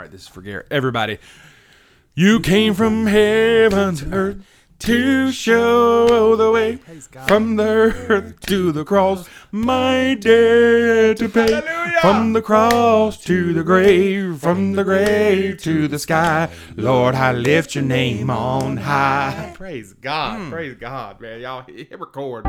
All right, this is for Garrett. Everybody, you came from heaven to earth to show the way, from the earth to the cross, my debt to pay. Hallelujah! From the cross to the grave, from the grave to the sky, Lord, I lift your name on high. Praise God, praise God, man. Y'all hit record.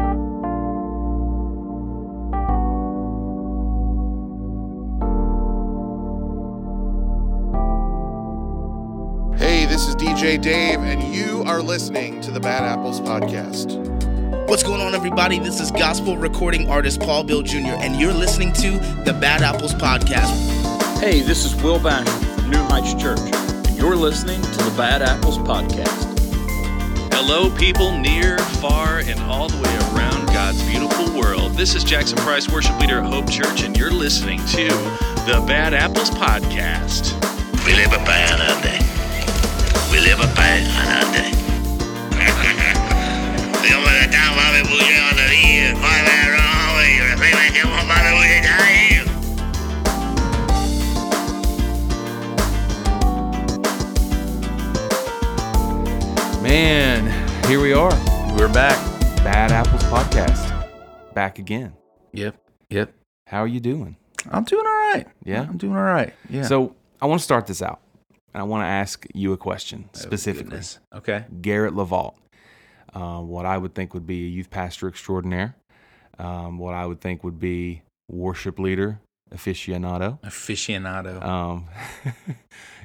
This is DJ Dave, and you are listening to the Bad Apples Podcast. What's going on, everybody? This is gospel recording artist Paul Bill Jr., and you're listening to the Bad Apples Podcast. Hey, this is Will Banner from New Heights Church, and you're listening to the Bad Apples Podcast. Hello, people near, far, and all the way around God's beautiful world. This is Jackson Price, worship leader at Hope Church, and you're listening to the Bad Apples Podcast. We live a bad idea. We live a bad holiday. We over the town while we push on the year. Why we're always reflecting on what we did. Man, here we are. We're back. Bad Apples Podcast. Back again. Yep. How are you doing? I'm doing all right. Yeah? Yeah. So I want to start this out. And I want to ask you a question specifically. Oh, okay. Garrett LaVault, what I would think would be a youth pastor extraordinaire, what I would think would be worship leader aficionado.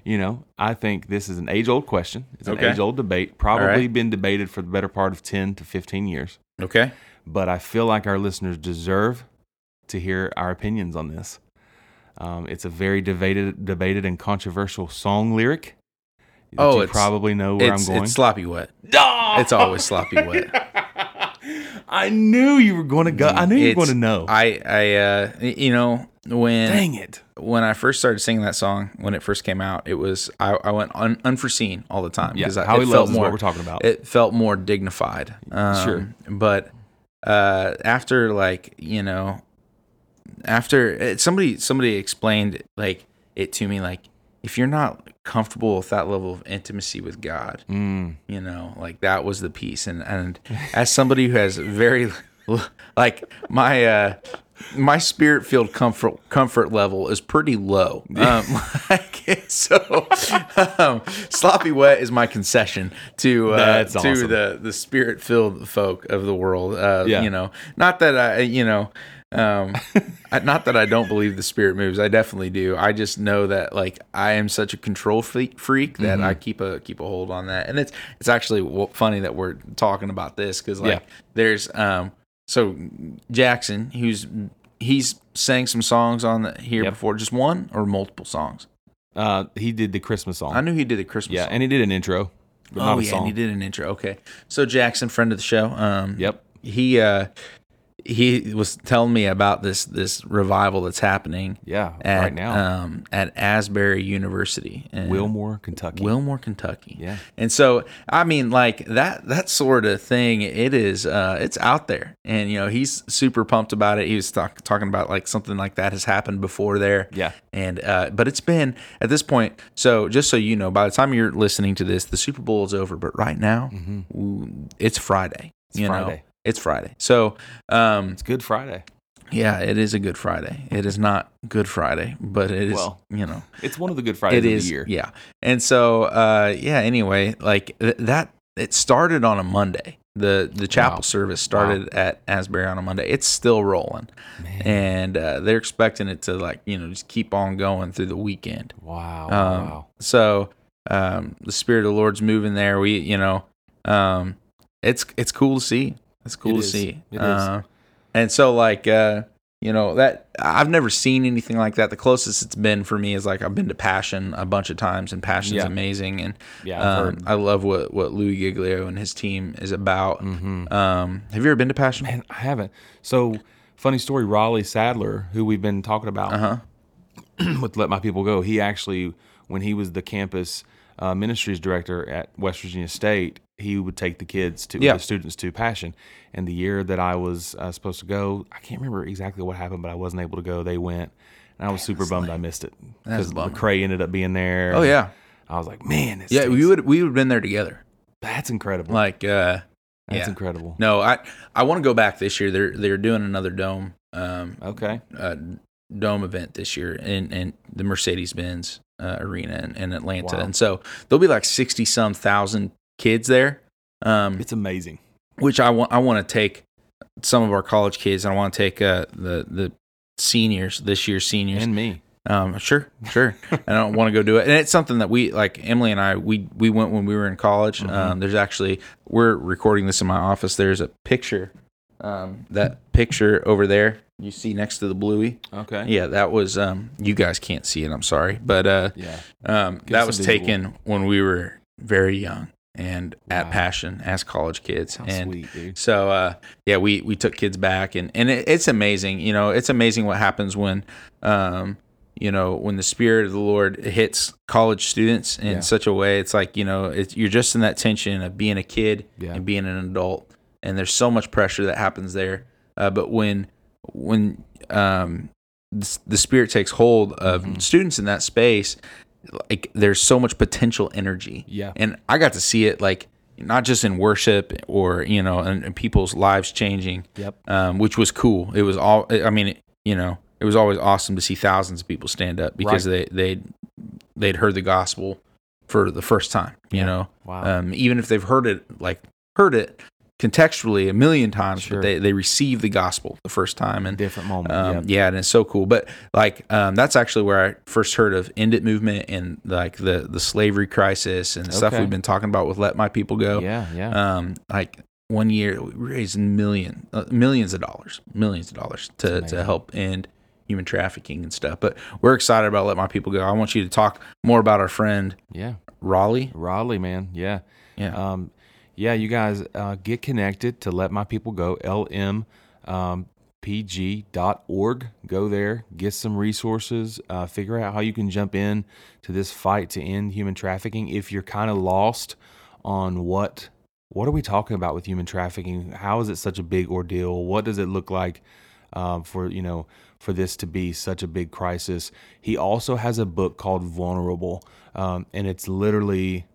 You know, I think this is an age-old question. It's an age-old debate, probably been debated for the better part of 10 to 15 years. Okay. But I feel like our listeners deserve to hear our opinions on this. It's a very debated and controversial song lyric. You probably know where I'm going. It's sloppy wet. Oh! It's always sloppy wet. I knew you were going to go. I knew you were going to know. When I first started singing that song, when it first came out, it was I went unforeseen all the time. Yeah, how he loves what we're talking about. It felt more dignified. Sure, but after After somebody explained it to me, if you're not comfortable with that level of intimacy with God, that was the piece. And as somebody who has very my spirit-filled comfort level is pretty low. Sloppy Wet is my concession to the spirit-filled folk of the world. Not that I. Not that I don't believe the spirit moves. I definitely do. I just know that I am such a control freak that I keep a hold on that. And it's actually funny that we're talking about this because there's so Jackson, he's sang some songs on here before. Just one or multiple songs. He did the Christmas song. I knew he did the Christmas song. Yeah, and he did an intro. But not a song. And he did an intro. Okay, so Jackson, friend of the show. He was telling me about this revival that's happening. Yeah, right now at Asbury University in Wilmore, Kentucky. Yeah, and so I mean, that sort of thing. It is, it's out there, and he's super pumped about it. He was talking about something like that has happened before there. Yeah, and but it's been at this point. So just so you know, by the time you're listening to this, the Super Bowl is over. But right now, it's Friday. It's Friday. So it's Good Friday. Yeah, it is a Good Friday. It is not Good Friday, but it is, It's one of the Good Fridays of the year. Yeah. And so, anyway, that, it started on a Monday. The chapel service started at Asbury on a Monday. It's still rolling. Man. And they're expecting it to, just keep on going through the weekend. Wow. So the Spirit of the Lord's moving there. We, it's cool to see. It's cool to see. It is. And so, that I've never seen anything like that. The closest it's been for me is I've been to Passion a bunch of times, and Passion's amazing. And I love what Louis Giglio and his team is about. Mm-hmm. Have you ever been to Passion? Man, I haven't. So, funny story, Raleigh Sadler, who we've been talking about with Let My People Go, he actually, when he was the campus ministries director at West Virginia State, he would take the kids to the students to Passion. And the year that I was supposed to go, I can't remember exactly what happened, but I wasn't able to go. They went, And I was super bummed I missed it because McCray ended up being there. Oh yeah, I was like, man, this stinks. we would have been there together. That's incredible. Like, that's incredible. No, I want to go back this year. They're doing another dome. Dome event this year in the Mercedes-Benz arena in Atlanta. Wow. And so there'll be like 60,000 kids there. It's amazing. Which I want to take some of our college kids, and I want to take the seniors this year, and me. Sure. And I don't want to go do it. And it's something that we, like Emily and I, we went when we were in college. Mm-hmm. There's actually, we're recording this in my office. There's a picture, that picture over there you see next to the Bluey. Okay. Yeah, that was, you guys can't see it. I'm sorry. But, that was taken when we were very young and at Passion as college kids. Sweet, dude. So, we took kids back and it's amazing. You know, it's amazing what happens when, you know, when the Spirit of the Lord hits college students in such a way, it's like, you know, you're just in that tension of being a kid and being an adult, and there's so much pressure that happens there. But when the Spirit takes hold of students in that space, like there's so much potential energy. Yeah, and I got to see it, like, not just in worship or, you know, and people's lives changing. Yep, which was cool. It was all. I mean, it was always awesome to see thousands of people stand up because they'd heard the gospel for the first time, you know. Wow. Even if they've heard it contextually a million times, but they received the gospel the first time, and different moment. And it's so cool. But like, that's actually where I first heard of End It movement and like the slavery crisis and the stuff we've been talking about with Let My People Go. Yeah. Like, one year we raised millions of dollars to help end human trafficking and stuff. But we're excited about Let My People Go. I want you to talk more about our friend, Raleigh, man. Yeah, you guys get connected to Let My People Go, lmpg.org. Go there, get some resources, figure out how you can jump in to this fight to end human trafficking. If you're kind of lost on what are we talking about with human trafficking, how is it such a big ordeal, what does it look like for this to be such a big crisis. He also has a book called Vulnerable, and it's literally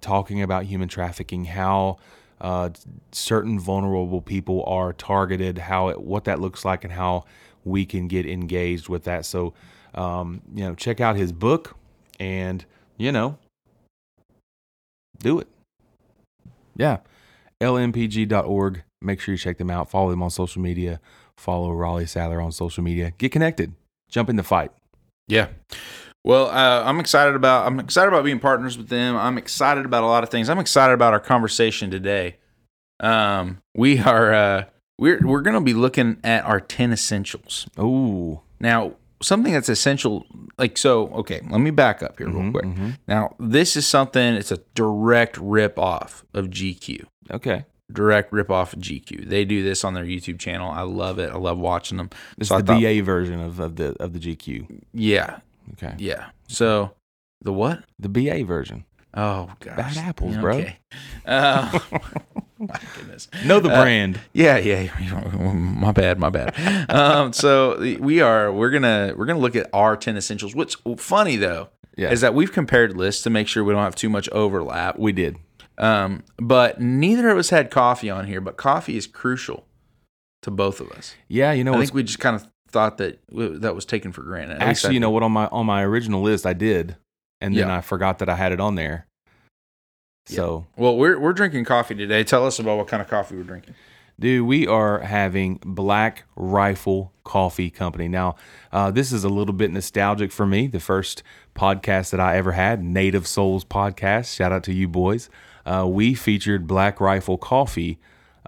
talking about human trafficking, how certain vulnerable people are targeted, what that looks like, and how we can get engaged with that. So, check out his book and, do it. Yeah, lmpg.org. Make sure you check them out. Follow them on social media. Follow Raleigh Sadler on social media. Get connected. Jump in the fight. Yeah. Well, I'm excited about being partners with them. I'm excited about a lot of things. I'm excited about our conversation today. We're going to be looking at our 10 essentials. Oh, now something that's essential, like, so, okay, let me back up here real quick. Mm-hmm. Now, this is something, it's a direct rip off of GQ. Okay. Direct rip off of GQ. They do this on their YouTube channel. I love it. I love watching them. It's the BA version of the GQ. Yeah. Okay. Yeah. So the what? The BA version. Oh gosh. Bad Apples, bro. Okay. My goodness. Know the brand. Yeah. My bad. So we're gonna look at our 10 essentials. What's funny though is that we've compared lists to make sure we don't have too much overlap. We did. But neither of us had coffee on here, but coffee is crucial to both of us. Yeah, I think we just kind of thought that was taken for granted. Actually, you know what? On my original list, I did, and then I forgot that I had it on there. So, well, we're drinking coffee today. Tell us about what kind of coffee we're drinking. Dude, we are having Black Rifle Coffee Company. Now, this is a little bit nostalgic for me. The first podcast that I ever had, Native Souls Podcast. Shout out to you boys. We featured Black Rifle Coffee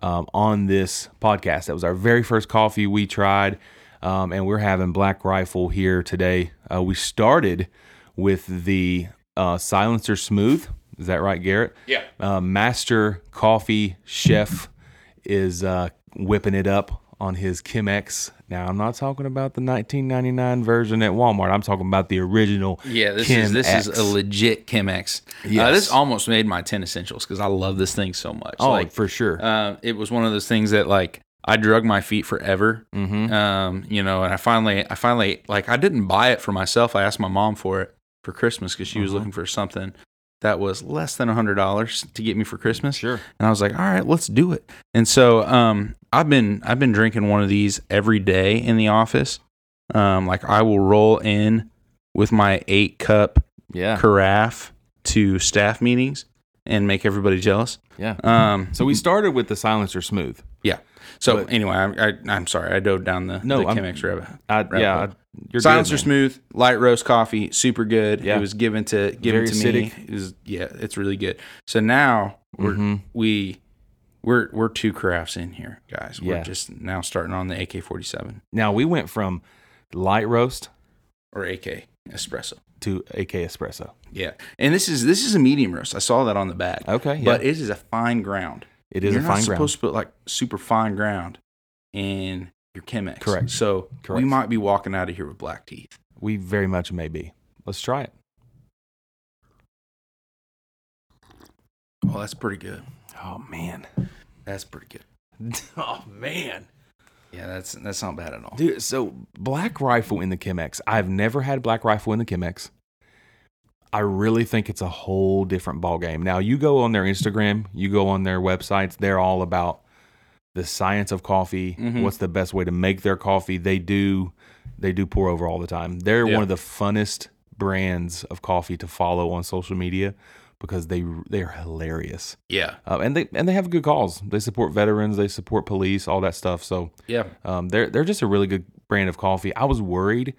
on this podcast. That was our very first coffee we tried, and we're having Black Rifle here today. We started with the Silencer Smooth. Is that right, Garrett? Yeah. Master Coffee Chef is whipping it up on his Chemex. Now, I'm not talking about the 1999 version at Walmart. I'm talking about the original. Yeah, this is a legit Chemex. Yes. This almost made my 10 essentials because I love this thing so much. Oh, like, for sure. It was one of those things that, like, I drug my feet forever. Mm-hmm. You know, and I finally, like, I didn't buy it for myself. I asked my mom for it for Christmas because she was looking for something that was less than $100 to get me for Christmas. Sure. And I was like, all right, let's do it. And so, I've been drinking one of these every day in the office. Like I will roll in with my 8-cup carafe to staff meetings and make everybody jealous. Yeah. So we started with the Silencer Smooth. Yeah. So but, anyway, I'm sorry. I dove down the Chemex rabbit. Yeah. You're Silencer Smooth, light roast coffee, super good. Yeah. It was given to me. It was, it's really good. So now we're 2 carafes in here, guys. We're just now starting on the AK47. Now we went from light roast or AK espresso to AK espresso. Yeah. And this is a medium roast. I saw that on the bag. Okay. Yeah. But it is a fine ground. It is a fine ground. You're not supposed to put like super fine ground in your Chemex. Correct. So we might be walking out of here with black teeth. We very much may be. Let's try it. Oh, that's pretty good. Oh man. That's pretty good. Oh man. Yeah, that's not bad at all. Dude, so Black Rifle in the Chemex. I've never had Black Rifle in the Chemex. I really think it's a whole different ball game. Now, you go on their Instagram, you go on their websites, they're all about the science of coffee, what's the best way to make their coffee. They do pour over all the time. They're one of the funnest brands of coffee to follow on social media because they're hilarious. Yeah. And they have good cause. They support veterans, they support police, all that stuff. So they're just a really good brand of coffee. I was worried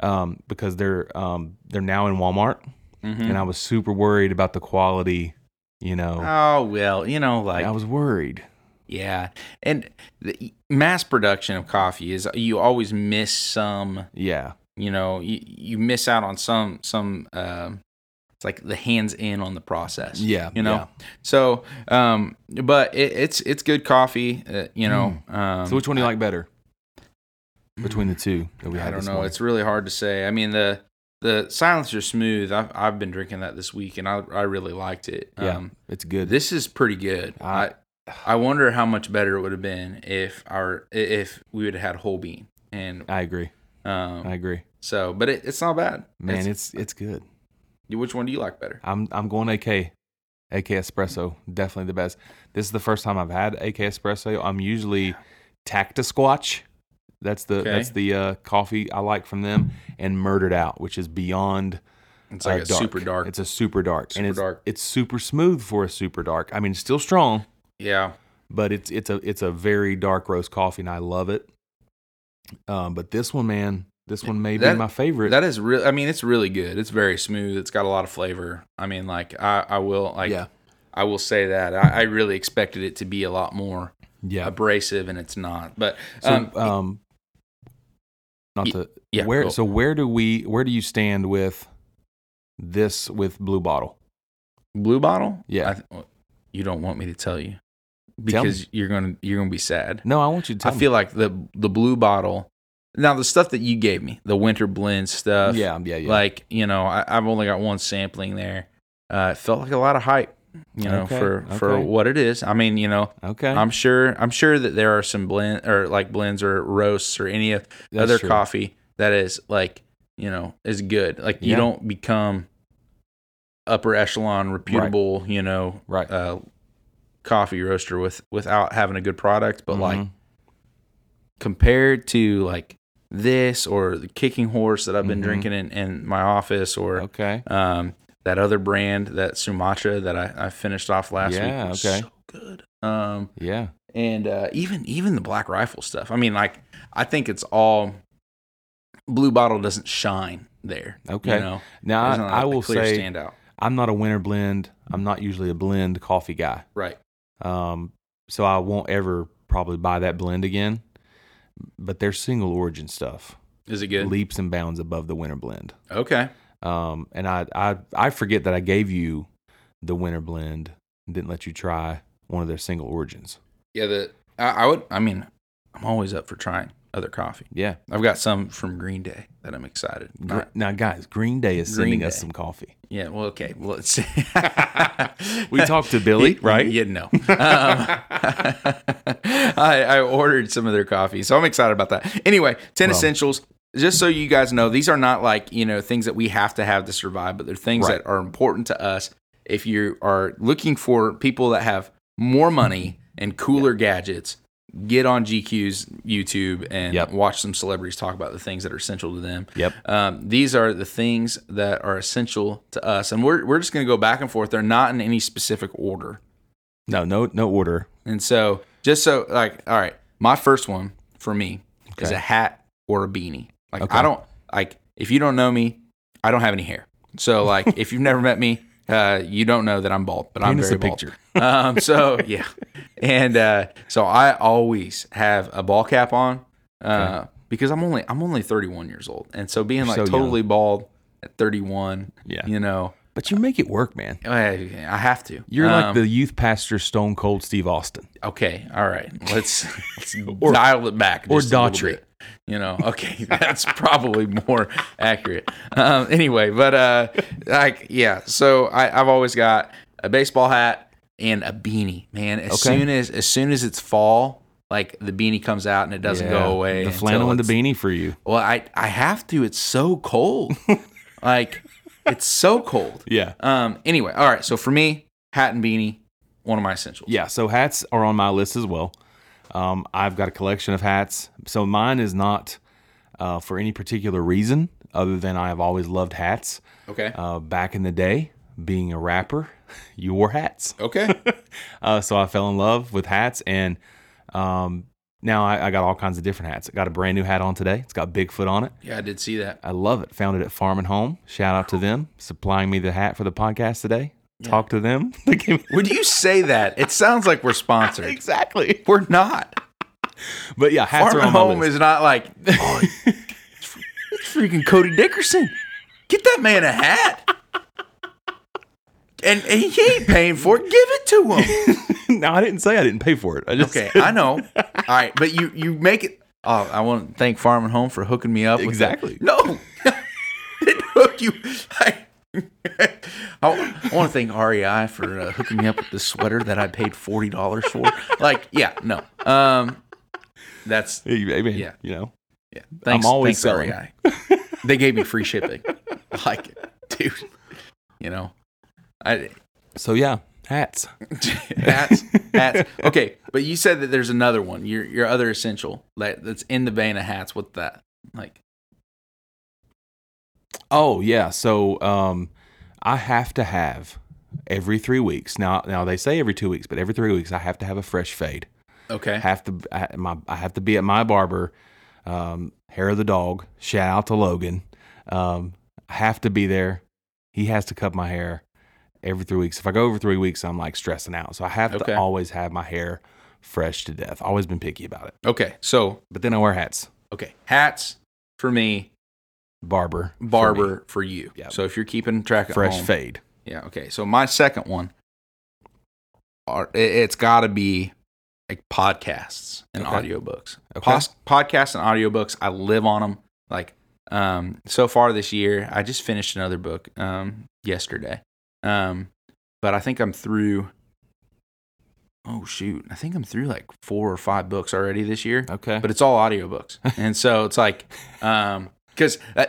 because they're now in Walmart. Mm-hmm. And I was super worried about the quality, you know. Oh, well, you know, like. I was worried. Yeah. And the mass production of coffee is, you always miss some. Yeah. You know, you miss out on some it's like the hands in on the process. Yeah. You know? Yeah. So, but it's good coffee, you know. So which one do you like better? Between the two that we had this morning? I don't know. It's really hard to say. I mean, the Silencer Smooth, I've been drinking that this week, and I really liked it. Yeah, it's good. This is pretty good. I wonder how much better it would have been if we would have had whole bean. And I agree. So, but it's not bad. Man, it's good. Which one do you like better? I'm going AK espresso, definitely the best. This is the first time I've had AK espresso. I'm usually Tactisquatch. That's the coffee I like from them, and Murdered Out, which is beyond. It's like a dark. Super dark. It's a super dark, it's super smooth for a super dark. I mean, it's still strong. Yeah, but it's a very dark roast coffee, and I love it. But this one, man, this one may be my favorite. That is real. I mean, it's really good. It's very smooth. It's got a lot of flavor. I mean, like I will say that I really expected it to be a lot more abrasive, and it's not. But where do you stand with this with Blue Bottle? Blue Bottle? Yeah. You don't want me to tell you because you're gonna be sad. No, I want you to tell me. I feel like the Blue Bottle. Now the stuff that you gave me, the winter blend stuff. Yeah. Like, you know, I've only got one sampling there. It felt like a lot of hype, you know, for what it is. I mean, you know, I'm sure that there are some blends or roasts or any of other coffee that is like, you know, is good. Like you don't become upper echelon, reputable, coffee roaster without having a good product. But like compared to like this or the Kicking Horse that I've been drinking in my office or that other brand, that Sumatra that I finished off last week. Was so good. And even the Black Rifle stuff. I mean, like I think it's all Blue Bottle doesn't shine there. Okay. You know? Now I will say standout. I'm not a winter blend. I'm not usually a blend coffee guy. Right. So I won't ever probably buy that blend again. But their single origin stuff is it good? Leaps and bounds above the winter blend. Okay. And I forget that I gave you the winter blend and didn't let you try one of their single origins. Yeah. I would. I mean, I'm always up for trying. other coffee. Yeah. I've got some from Green Day that I'm excited about. Now, guys, Green Day is sending us some coffee. Yeah. Well, okay. Well, let's see. We talked to Billy, right? Yeah, no. I ordered some of their coffee, so I'm excited about that. Anyway, 10 essentials. Just so you guys know, these are not like, you know, things that we have to survive, but they're things that are important to us. If you are looking for people that have more money and cooler gadgets, get on GQ's YouTube and watch some celebrities talk about the things that are essential to them. These are the things that are essential to us, and we're just going to go back and forth. They're not in any specific order. No order. And so, just so, like, all right, my first one for me is a hat or a beanie. Like, I don't, like, if you don't know me, I don't have any hair. So, like, if you've never met me, you don't know that I'm bald, but I'm very bald. So, yeah. And so I always have a ball cap on because I'm only 31 years old. And so being totally bald at 31, you know. But you make it work, man. I have to. You're like the youth pastor, Stone Cold Steve Austin. Okay. All right. Let's dial it back. Or Daughtry. You know, okay, that's probably more accurate. Anyway, but so I've always got a baseball hat and a beanie, man. As soon as it's fall, like, the beanie comes out and it doesn't go away. The flannel and the beanie for you. Well, I have to. It's so cold. Like, it's so cold. Yeah. Anyway, all right. So for me, hat and beanie, one of my essentials. Yeah. So hats are on my list as well. I've got a collection of hats. So mine is not for any particular reason other than I have always loved hats. Okay. Back in the day, being a rapper, you wore hats. Okay. So I fell in love with hats, and now I got all kinds of different hats. I got a brand new hat on today. It's got Bigfoot on it. Yeah, I did see that. I love it. Found it at Farm and Home. Shout out to them supplying me the hat for the podcast today. Talk to them. Would you say that? It sounds like we're sponsored. Exactly. We're not. But yeah, hats Farm are on Home my list. Is not like, oh, it's freaking Cody Dickerson. Get that man a hat. And he ain't paying for it. Give it to him. No, I didn't say I didn't pay for it. I just said. I know. All right, but you make it. Oh, I want to thank Farm and Home for hooking me up. Exactly. With that. No. They didn't hook you. I want to thank REI for hooking me up with this sweater that I paid $40 for. Like, yeah, no. That's, I mean, yeah. You know, yeah. Thanks, I'm always selling. REI. They gave me free shipping. Like, dude, you know. So, yeah, hats. Hats. Okay, but you said that there's another one, your other essential that's in the vein of hats. What's that? Like. Oh, yeah. So I have to have every 3 weeks. Now they say every 2 weeks, but every 3 weeks I have to have a fresh fade. Okay. I have to be at my barber, hair of the dog. Shout out to Logan. I have to be there. He has to cut my hair every 3 weeks. If I go over 3 weeks, I'm like stressing out. So I have to always have my hair fresh to death. Always been picky about it. Okay. So. But then I wear hats. Okay. Hats for me. Barber for you. Yep. So if you're keeping track of fresh fade. Yeah. Okay. So my second one, it's got to be like podcasts and audiobooks. Okay. Podcasts and audiobooks. I live on them. Like, so far this year, I just finished another book yesterday, but I think I'm through. Oh, shoot. I think I'm through like 4 or 5 books already this year. Okay. But it's all audiobooks, and so it's like. Because I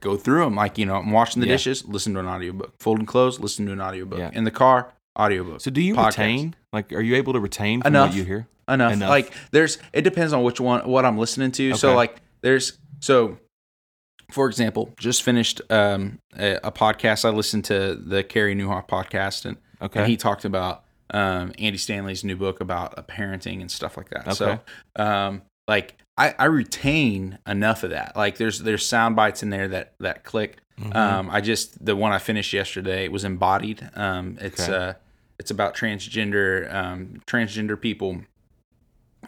go through them, like, you know, I'm washing the dishes, listen to an audiobook. Folding clothes, listen to an audiobook. Yeah. In the car, audiobook. So do you retain? Like, are you able to retain from what you hear? Enough. Like, it depends on which one, what I'm listening to. Okay. So, like, for example, just finished a podcast. I listened to the Carrie Newhoff podcast, and he talked about Andy Stanley's new book about parenting and stuff like that. Okay. So, like, I retain enough of that. Like, there's sound bites in there that click. Mm-hmm. The one I finished yesterday, it was Embodied. It's about transgender people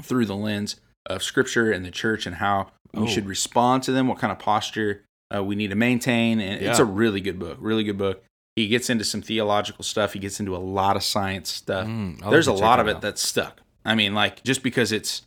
through the lens of Scripture and the church and how we should respond to them, what kind of posture we need to maintain. And it's a really good book, really good book. He gets into some theological stuff. He gets into a lot of science stuff. There's a lot of it that's stuck. I mean, like, just because it's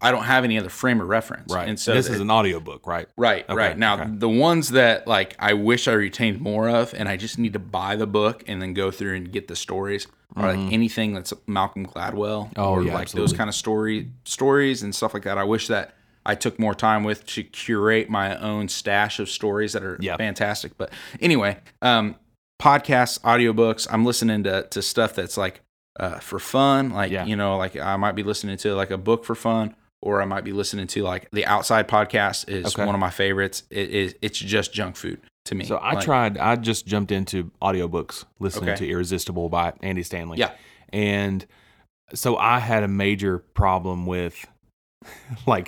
I don't have any other frame of reference. Right. And so this is an audiobook, right? Right, okay, right. Now, okay. The ones that like I wish I retained more of, and I just need to buy the book and then go through and get the stories, or like anything that's Malcolm Gladwell, absolutely. Those kind of stories and stuff like that. I wish that I took more time with to curate my own stash of stories that are fantastic. But anyway, podcasts, audiobooks, I'm listening to stuff that's like for fun. Like, you know, like I might be listening to like a book for fun. Or I might be listening to like the Outside podcast is one of my favorites. It's just junk food to me. So I just jumped into audiobooks listening to Irresistible by Andy Stanley. Yeah. And so I had a major problem with I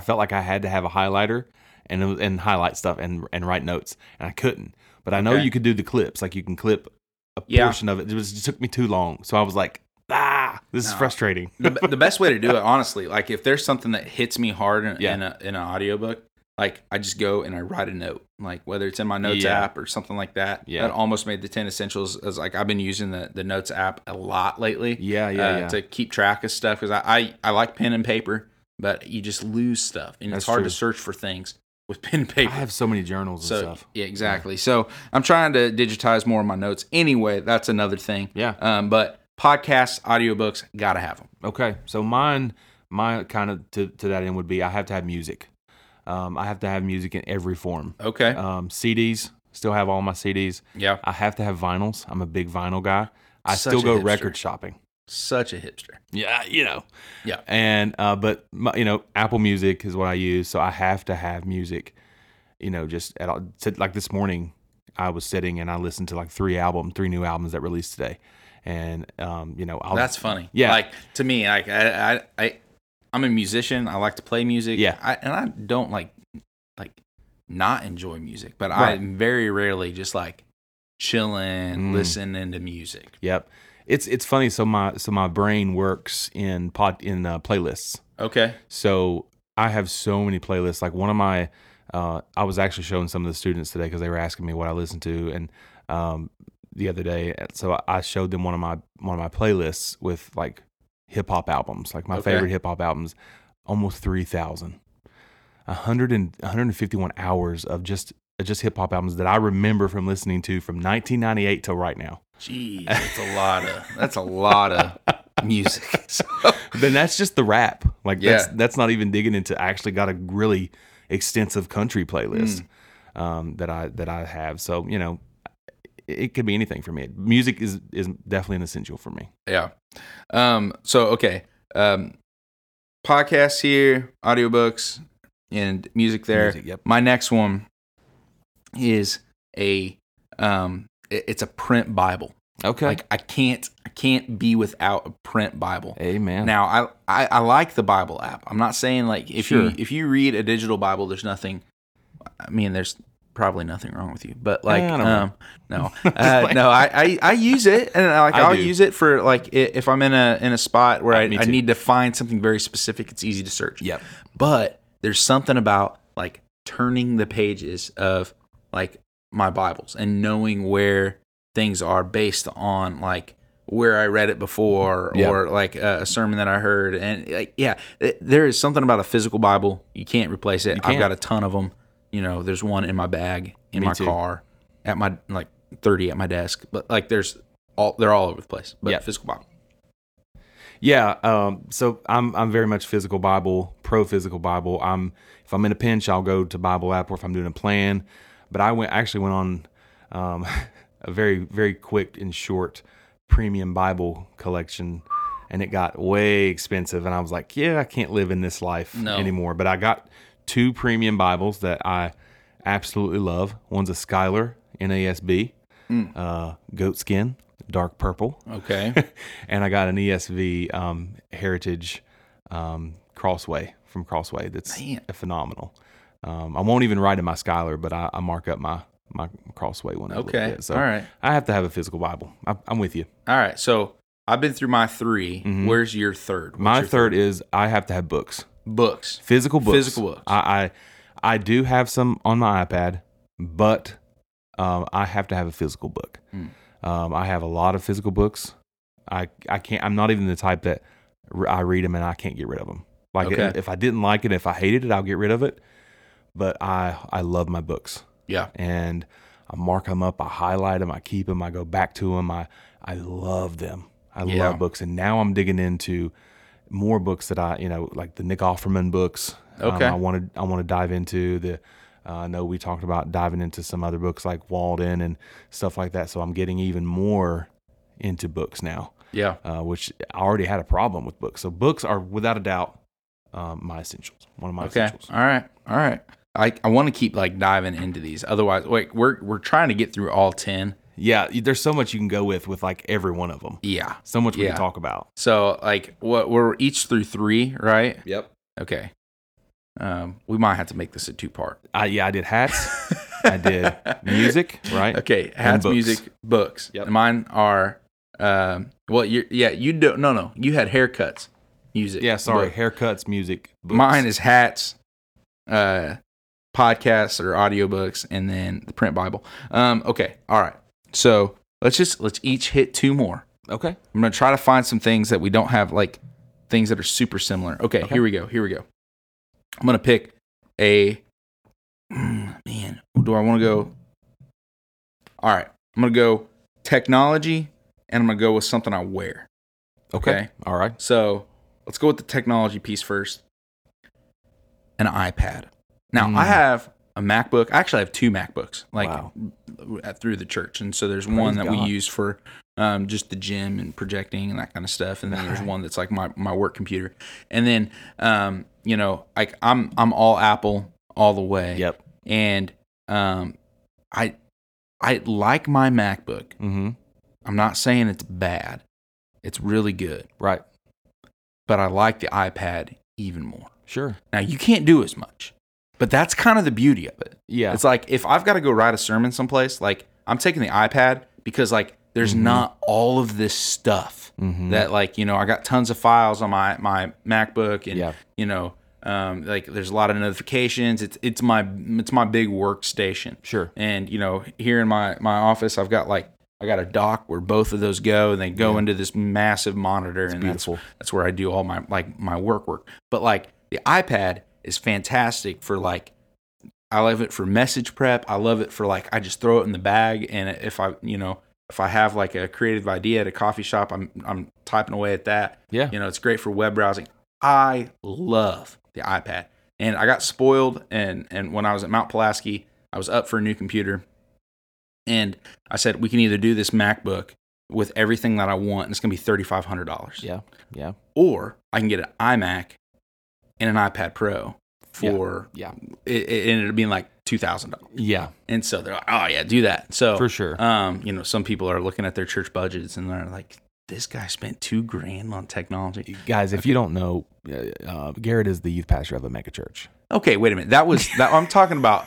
felt like I had to have a highlighter and highlight stuff and write notes, and I couldn't. But I know you could do the clips, like you can clip a portion of it. It took me too long. So I was like, this is frustrating. The best way to do it, honestly, like if there's something that hits me hard in an audiobook, like I just go and I write a note, like whether it's in my Notes app or something like that. Yeah. That almost made the 10 Essentials, as like I've been using the Notes app a lot lately. Yeah. To keep track of stuff, because I like pen and paper, but you just lose stuff, and it's hard to search for things with pen and paper. I have so many journals and stuff. Yeah, exactly. Yeah. So I'm trying to digitize more of my notes. Anyway, that's another thing. Yeah. But podcasts, audiobooks, gotta have them. Okay, so mine kind of to that end would be I have to have music. I have to have music in every form. Okay. CDs, still have all my CDs. Yeah. I have to have vinyls. I'm a big vinyl guy. I still go record shopping. Such a hipster. Yeah, you know. Yeah. And but Apple Music is what I use, so I have to have music. You know, just at all. Like this morning, I was sitting and I listened to like three new albums that released today. And that's funny. Yeah, like to me, like I'm a musician. I like to play music. Yeah, I don't like not enjoy music, but I very rarely just like chilling, listening to music. Yep, it's funny. So my brain works in playlists. Okay, so I have so many playlists. Like one of my, I was actually showing some of the students today because they were asking me what I listened to and. The other day, so I showed them one of my playlists with like hip hop albums, like my favorite hip hop albums, almost 3,000, 151 hours of just hip hop albums that I remember from listening to from 1998 till right now. Jeez, that's a lot of music. So. Then that's just the rap. Like that's not even digging into. I actually got a really extensive country playlist that I have. So it could be anything for me. Music is definitely an essential for me. Yeah. Podcasts here, audiobooks, and music there. Music, yep. My next one is it's a print Bible. Okay. Like I can't be without a print Bible. Amen. Now I like the Bible app. I'm not saying like if you read a digital Bible, there's nothing. I mean, there's probably nothing wrong with you, but like I use it, and like I'll use it for like if I'm in a spot where I need to find something very specific. It's easy to search. Yep. But there's something about like turning the pages of like my Bibles and knowing where things are based on like where I read it before or like a sermon that I heard, and there is something about a physical Bible. You can't replace it. I've got a ton of them. You know, there's one in my bag, in my car, at my 30 at my desk. But like, they're all over the place. But physical Bible. Yeah. So I'm very much physical Bible, pro physical Bible. If I'm in a pinch, I'll go to Bible app, or if I'm doing a plan. But I went on a very very quick and short premium Bible collection. And it got way expensive, and I was like, I can't live in this life anymore. But I got 2 premium Bibles that I absolutely love. One's a Schuyler NASB, goatskin, dark purple. Okay. And I got an ESV Heritage Crossway from Crossway. That's phenomenal. I won't even write in my Schuyler, but I mark up my Crossway one. Okay. A little bit. So all right. I have to have a physical Bible. I'm with you. All right. So I've been through my 3. Mm-hmm. Where's your 3rd? My 3rd is I have to have books. Physical books. I do have some on my iPad, but I have to have a physical book. I have a lot of physical books. I'm not even the type that I read them and I can't get rid of them. Like if I didn't like it, if I hated it, I'll get rid of it. But I love my books. Yeah. And I mark them up. I highlight them. I keep them. I go back to them. I love them. I love books. And now I'm digging into more books that like the Nick Offerman books. Okay. I want to dive into the, I know we talked about diving into some other books like Walden and stuff like that. So I'm getting even more into books now. Yeah. Which I already had a problem with books. So books are without a doubt my essentials. One of my essentials. All right. I want to keep like diving into these. Otherwise, we're trying to get through all 10. Yeah, there's so much you can go with like every one of them. Yeah. So much we can talk about. So like we're each through 3, right? Yep. Okay. We might have to make this a 2-part. I did hats. I did music, right? Okay, hats, books. Music, books. Yep. Mine are you had haircuts, music. Yeah, sorry, haircuts, music, books. Mine is hats, podcasts or audiobooks, and then the print Bible. Okay, all right. So let's each hit 2 more. Okay. I'm gonna try to find some things that we don't have, like things that are super similar. Okay. Here we go. I'm gonna pick a man. Do I want to go? All right, I'm gonna go technology, and I'm gonna go with something I wear. Okay. All right. So let's go with the technology piece first. An iPad. Now I have a MacBook. I actually have 2 MacBooks, like through the church, and so there's one that we use for just the gym and projecting and that kind of stuff, and then there's one that's like my work computer, and then like I'm all Apple all the way. Yep. And I like my MacBook. Mm-hmm. I'm not saying it's bad. It's really good. Right. But I like the iPad even more. Sure. Now you can't do as much, but that's kind of the beauty of it. Yeah. It's like if I've got to go write a sermon someplace, like I'm taking the iPad because like there's not all of this stuff that like, I got tons of files on my MacBook and like there's a lot of notifications. It's my big workstation. Sure. And here in my office, I've got I got a dock where both of those go, and they go into this massive monitor. It's beautiful. That's where I do all my my work. But like the iPad is fantastic for like, I love it for message prep. I love it for like, I just throw it in the bag, and if I have like a creative idea at a coffee shop, I'm typing away at that. Yeah. It's great for web browsing. I love the iPad, and I got spoiled. And when I was at Mount Pulaski, I was up for a new computer, and I said we can either do this MacBook with everything that I want, and it's gonna be $3,500. Yeah. Or I can get an iMac and an iPad Pro for it ended up being like $2,000. Yeah. And so they're like, oh yeah, do that. So for sure, some people are looking at their church budgets and they're like, this guy spent $2,000 on technology. Guys, if you don't know, Garrett is the youth pastor of a mega church. Okay, wait a minute. That I'm talking about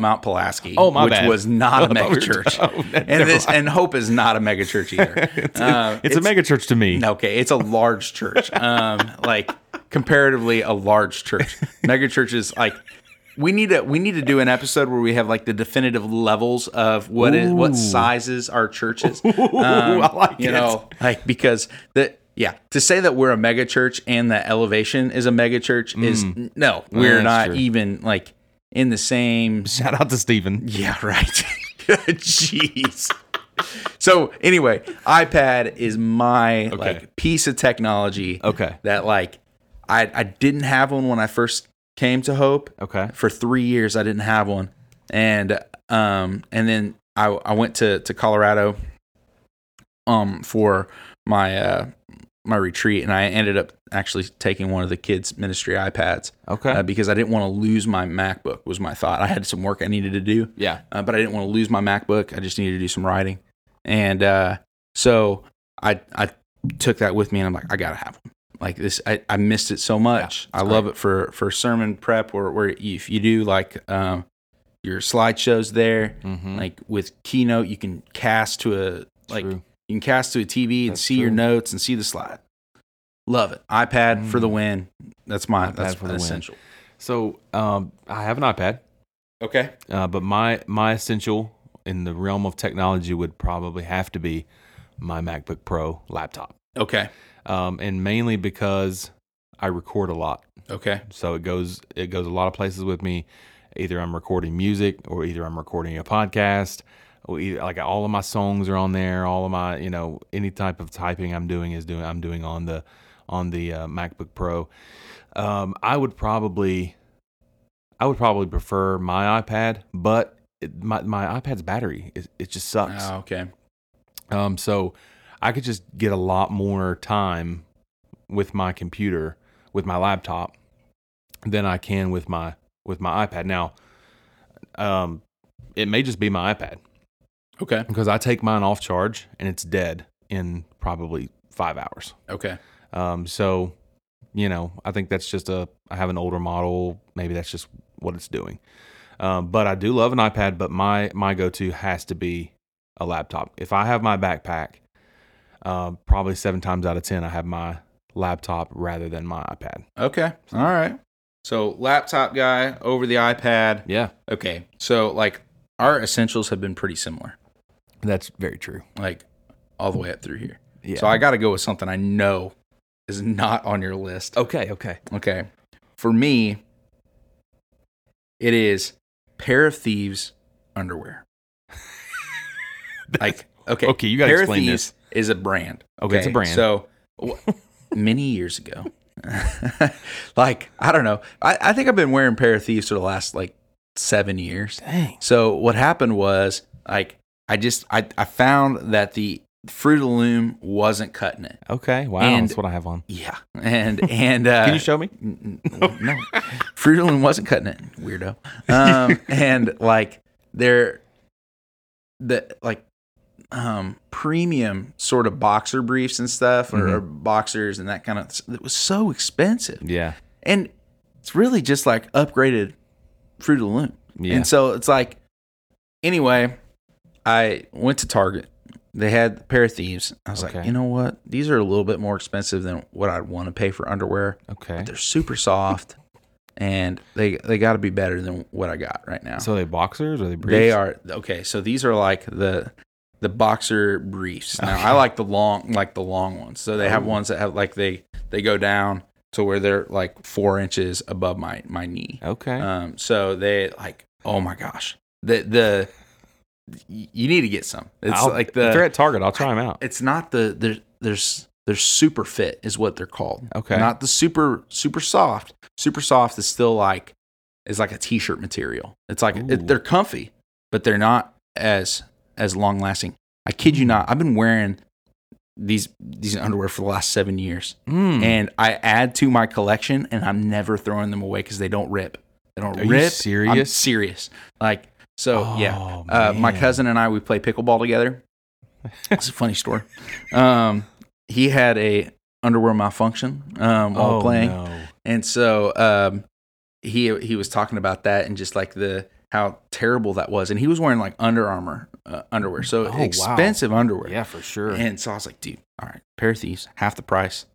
Mount Pulaski. Oh, my bad. Which was not a mega church. And Hope is not a mega church either. It's a mega church to me. Okay, it's a large church. Like comparatively a large church. Mega churches like We need to do an episode where we have like the definitive levels of what sizes our church is. I like it. Because to say that we're a mega church and that Elevation is a mega church is we're not true. Even like in the same. Shout out to Stephen. Yeah, right. Jeez. So anyway, iPad is my piece of technology. Okay. That like I didn't have one when I first came to Hope. Okay. For 3 years, I didn't have one, and then I went to Colorado, for my retreat, and I ended up actually taking one of the kids' ministry iPads. Okay. Because I didn't want to lose my MacBook was my thought. I had some work I needed to do. Yeah. But I didn't want to lose my MacBook. I just needed to do some writing, and so I took that with me, and I'm like, I gotta have one. Like this, I missed it so much. Yeah, I love it for sermon prep, where if you do like your slideshows there, like with Keynote, you can cast to a TV and see your notes and see the slide. Love it. iPad for the win. That's mine. That's an essential. So I have an iPad. Okay. But my essential in the realm of technology would probably have to be my MacBook Pro laptop. Okay. And mainly because I record a lot. Okay. So it goes a lot of places with me. Either I'm recording music, or either I'm recording a podcast, or either, like, all of my songs are on there. All of my, any type of typing I'm doing on the MacBook Pro. I would probably prefer my iPad, but my iPad's battery, it just sucks. Oh, okay. So I could just get a lot more time with my computer, with my laptop, than I can with my iPad. Now, it may just be my iPad. Okay. Because I take mine off charge and it's dead in probably 5 hours. Okay. So, I think that's just I have an older model. Maybe that's just what it's doing. But I do love an iPad, but my go-to has to be a laptop. If I have my backpack, probably 7 times out of 10, I have my laptop rather than my iPad. Okay. All right. So laptop guy over the iPad. Yeah. Okay. So our essentials have been pretty similar. That's very true. All the way up through here. Yeah. So I got to go with something I know is not on your list. Okay. For me, it is Pair of Thieves underwear. Okay, you gotta explain this. Pair of Thieves is a brand. Okay, it's a brand. So many years ago, I don't know. I think I've been wearing Pair of Thieves for the last 7 years. Dang. So what happened was I found that the Fruit of the Loom wasn't cutting it. Okay, wow, that's what I have on. Yeah, and can you show me? No, Fruit of the Loom wasn't cutting it, weirdo. Premium sort of boxer briefs and stuff, or boxers and that kind of. It was so expensive. Yeah, and it's really just upgraded Fruit of the Loom. Yeah, and so it's anyway, I went to Target. They had a Pair of Thieves. I was okay. You know what? These are a little bit more expensive than what I'd want to pay for underwear. Okay. But they're super soft, and they got to be better than what I got right now. So are they boxers or are they briefs? They are. Okay. So these are the boxer briefs. Now, okay. I like the long ones. So they have ones that have they go down to where they're 4 inches above my knee. Okay. So they oh my gosh, the you need to get some. It's if they're at Target, I'll try them out. It's not they're super fit is what they're called. Okay. Not the super soft. Super soft is still is a t-shirt material. It's they're comfy, but they're not as long lasting. I kid you not. I've been wearing these underwear for the last 7 years. And I add to my collection, and I'm never throwing them away because they don't rip. Are you serious? I'm serious. My cousin and I, we play pickleball together. It's a funny story. He had a underwear malfunction while playing. No. And so he was talking about that and just how terrible that was. And he was wearing Under Armour underwear. So expensive underwear. Yeah, for sure. And so I was dude, all right, Pair of Thieves, half the price.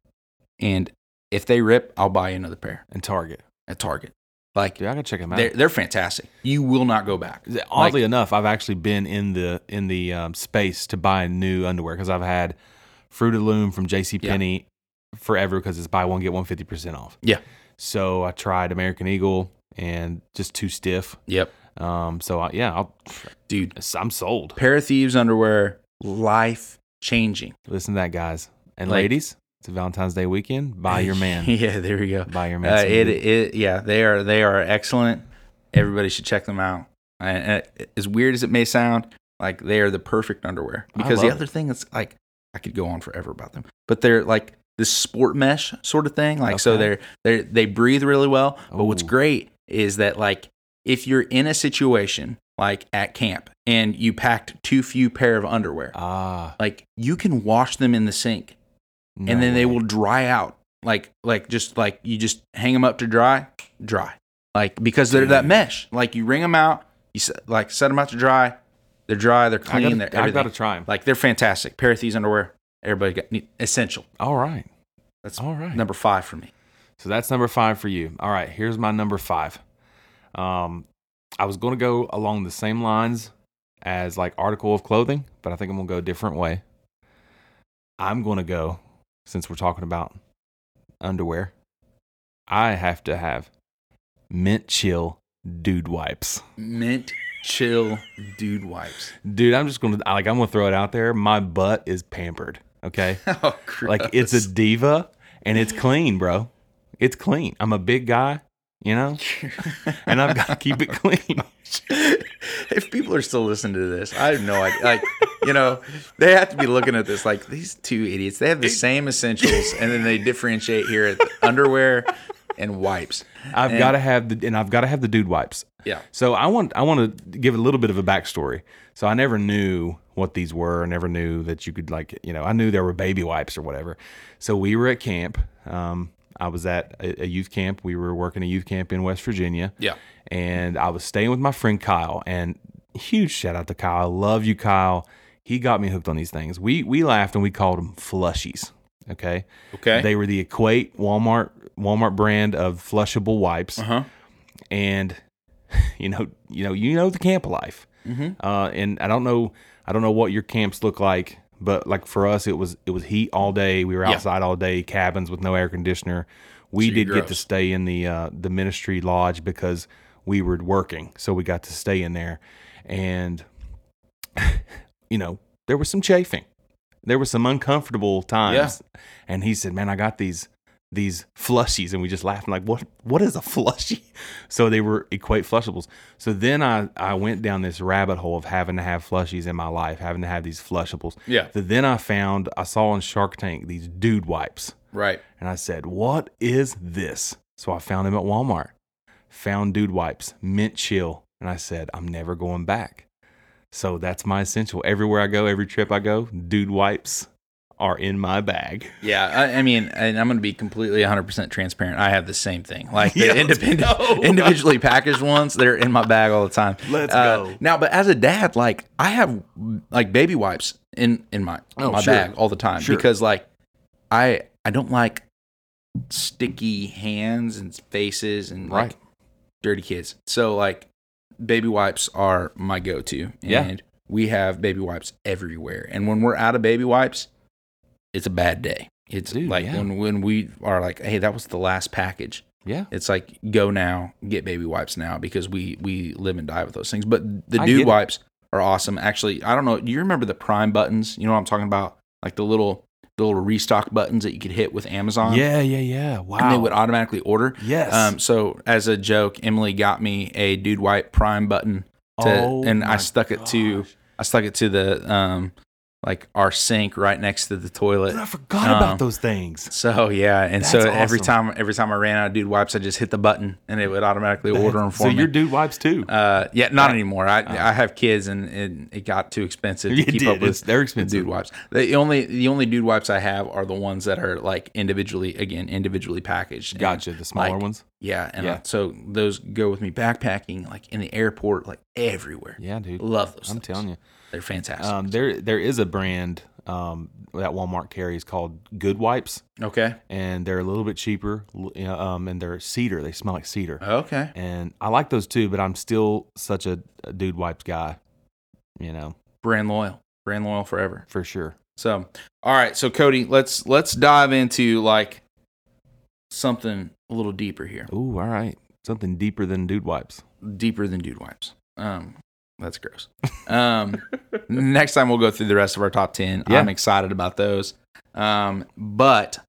And if they rip, I'll buy you another pair. At Target. Dude, I gotta check them out. They're fantastic. You will not go back. Oddly enough, I've actually been in the space to buy new underwear because I've had Fruit of the Loom from JCPenney forever because it's buy one get one 50% off. Yeah. So I tried American Eagle and just too stiff. Yep. I'm sold. Pair of Thieves underwear, life changing. Listen to that, guys and ladies. It's a Valentine's Day weekend. Buy your man. Yeah, there you go. Buy your man. They are excellent. Everybody should check them out. And as weird as it may sound, they are the perfect underwear. Because the other thing is I could go on forever about them, but they're this sport mesh sort of thing. So they breathe really well. But what's great is that if you're in a situation at camp and you packed too few pair of underwear, you can wash them in the sink. No and then way. They will dry out, you just hang them up to dry, because they're that mesh. You wring them out, you set them out to dry. They're dry, they're clean. I gotta try them. They're fantastic. Pair of Thieves underwear. Everybody essential. All right, that's all right. Number 5 for me. So that's number 5 for you. All right, here's my number 5. I was gonna go along the same lines as article of clothing, but I think I'm gonna go a different way. I'm gonna go. Since we're talking about underwear, I have to have Mint Chill Dude Wipes. Mint Chill Dude Wipes. Dude, I'm gonna throw it out there. My butt is pampered. Okay. Oh, gross. Like, it's a diva and it's clean, bro. It's clean. I'm a big guy, you know, and I've got to keep it clean. If people are still listening to this, I have no idea. Like, you know, they have to be looking at this like, these two idiots, they have the same essentials, and then they differentiate here at underwear and wipes. I've got to have the dude wipes. Yeah. So I want to give a little bit of a backstory. So I never knew what these were. I never knew that you could, like, you know, I knew there were baby wipes or whatever. So we were at camp. I was at a youth camp. We were working a youth camp in West Virginia. Yeah. And I was staying with my friend Kyle, and huge shout out to Kyle. I love you, Kyle. He got me hooked on these things. We laughed and we called them Flushies. Okay. Okay. They were the Equate Walmart brand of flushable wipes. Uh-huh. And you know the camp life. Mm-hmm. And I don't know what your camps look like, but like for us, it was heat all day. We were outside all day, cabins with no air conditioner. We did get to stay in the ministry lodge because we were working, so we got to stay in there. And you know, there was some chafing, there were some uncomfortable times. Yeah. And he said, "Man, I got these Flushies," and we just laughed. I'm like, what is a Flushie? So they were Equate flushables. So then I went down this rabbit hole of having to have Flushies in my life, having to have these flushables. Yeah. So then I saw on Shark Tank these dude wipes. Right. And I said, what is this? So I found them at Walmart, found dude wipes, Mint Chill. And I said, I'm never going back. So that's my essential. Everywhere I go, every trip I go, dude wipes are in my bag. Yeah, I mean, and I'm going to be completely 100% transparent. I have the same thing. Like the individually packaged ones, they're in my bag all the time. Let's go. Now, but as a dad, like I have like baby wipes in my bag all the time, because like I don't like sticky hands and faces and like dirty kids. So like baby wipes are my go-to. And we have baby wipes everywhere. And when we're out of baby wipes, it's a bad day. It's when we are like, hey, that was the last package. Yeah. It's like, go now, get baby wipes now, because we live and die with those things. But the dude wipes are awesome. Actually, I don't know. Do you remember the Prime buttons? You know what I'm talking about? Like the little restock buttons that you could hit with Amazon. Yeah. Wow. And they would automatically order. Yes. So as a joke, Emily got me a dude wipe Prime button I stuck it to the like our sink right next to the toilet. Dude, I forgot about those things. So yeah, and that's so every time I ran out of dude wipes, I just hit the button and it would automatically order them for me. So your dude wipes too? Yeah, not anymore. I have kids and it got too expensive to keep up with. They're expensive. Dude wipes. The only dude wipes I have are the ones that are like individually packaged. Gotcha. And the smaller ones. Yeah, so those go with me backpacking, like in the airport, like everywhere. Yeah, dude. Love those. I'm telling you. They're fantastic. There is a brand that Walmart carries called Good Wipes. Okay. And they're a little bit cheaper, and they're cedar. They smell like cedar. Okay. And I like those too, but I'm still such a dude wipes guy, you know. Brand loyal forever. For sure. So, all right. So, Cody, let's dive into like something a little deeper here. Ooh, all right. Something deeper than dude wipes. That's gross. Next time we'll go through the rest of our top 10. Yeah. I'm excited about those. But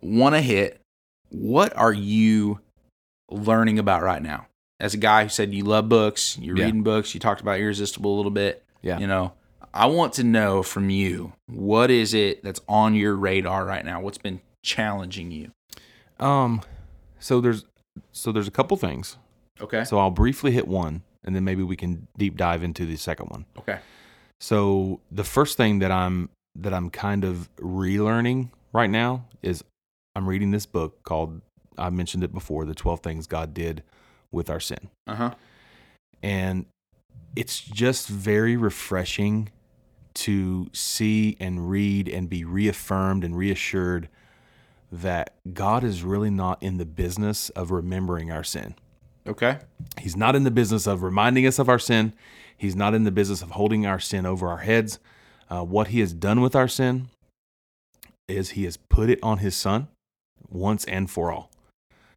want to hit, what are you learning about right now? As a guy who said you love books, you're reading books, you talked about Irresistible a little bit. Yeah. You know, I want to know from you, what is it that's on your radar right now? What's been challenging you? So there's a couple things. Okay. So I'll briefly hit one, and then maybe we can deep dive into the second one. Okay. So the first thing that I'm kind of relearning right now is I'm reading this book called, I mentioned it before, The 12 Things God Did with Our Sin. Uh-huh. And it's just very refreshing to see and read and be reaffirmed and reassured that God is really not in the business of remembering our sin. Okay. He's not in the business of reminding us of our sin. He's not in the business of holding our sin over our heads. What he has done with our sin is he has put it on his son once and for all.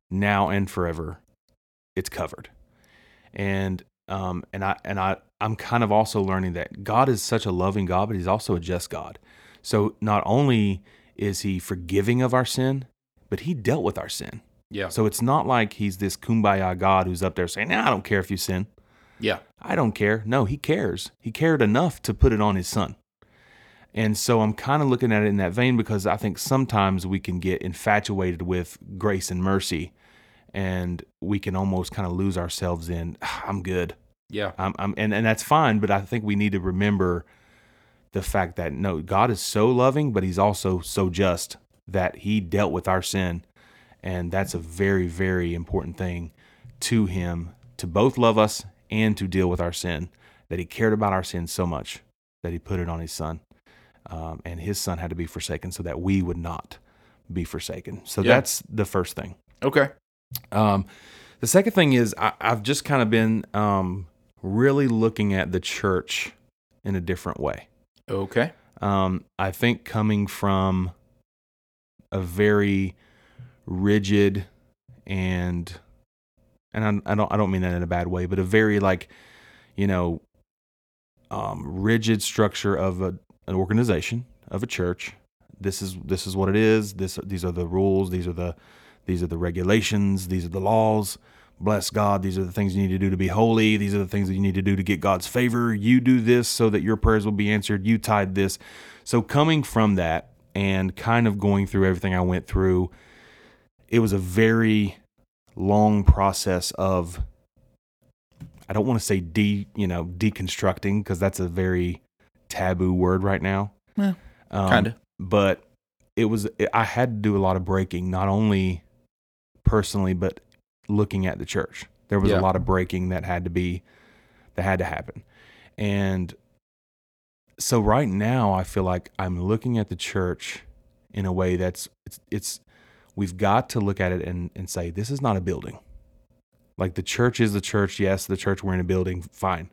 now and forever, it's covered. And I'm kind of also learning that God is such a loving God, but he's also a just God. So not only is he forgiving of our sin, but he dealt with our sin. Yeah. So it's not like he's this kumbaya God who's up there saying, "Nah, I don't care if you sin." Yeah. I don't care. No, he cares. He cared enough to put it on his son. And so I'm kind of looking at it in that vein, because I think sometimes we can get infatuated with grace and mercy, and we can almost kind of lose ourselves in, "I'm good." Yeah. And that's fine, but I think we need to remember the fact that, no, God is so loving, but he's also so just that he dealt with our sin. And that's a very, very important thing to him, to both love us and to deal with our sin, that he cared about our sin so much that he put it on his son. And his son had to be forsaken so that we would not be forsaken. So that's the first thing. Okay. The second thing is I've just kind of been really looking at the church in a different way. Okay. I think coming from a very rigid and I don't mean that in a bad way, but a very rigid structure of an organization, of a church. This is what it is. These are the rules. These are the regulations. These are the laws. Bless God. These are the things you need to do to be holy. These are the things that you need to do to get God's favor. You do this so that your prayers will be answered. You tied this. So coming from that and kind of going through everything I went through, it was a very long process of, I don't want to say deconstructing, because that's a very taboo word right now. Yeah, kind of. But I had to do a lot of breaking, not only personally, but looking at the church. There was a lot of breaking that had to happen. And so right now I feel like I'm looking at the church in a way that's, we've got to look at it and say, this is not a building. Like, the church is the church. Yes, the church, we're in a building, fine.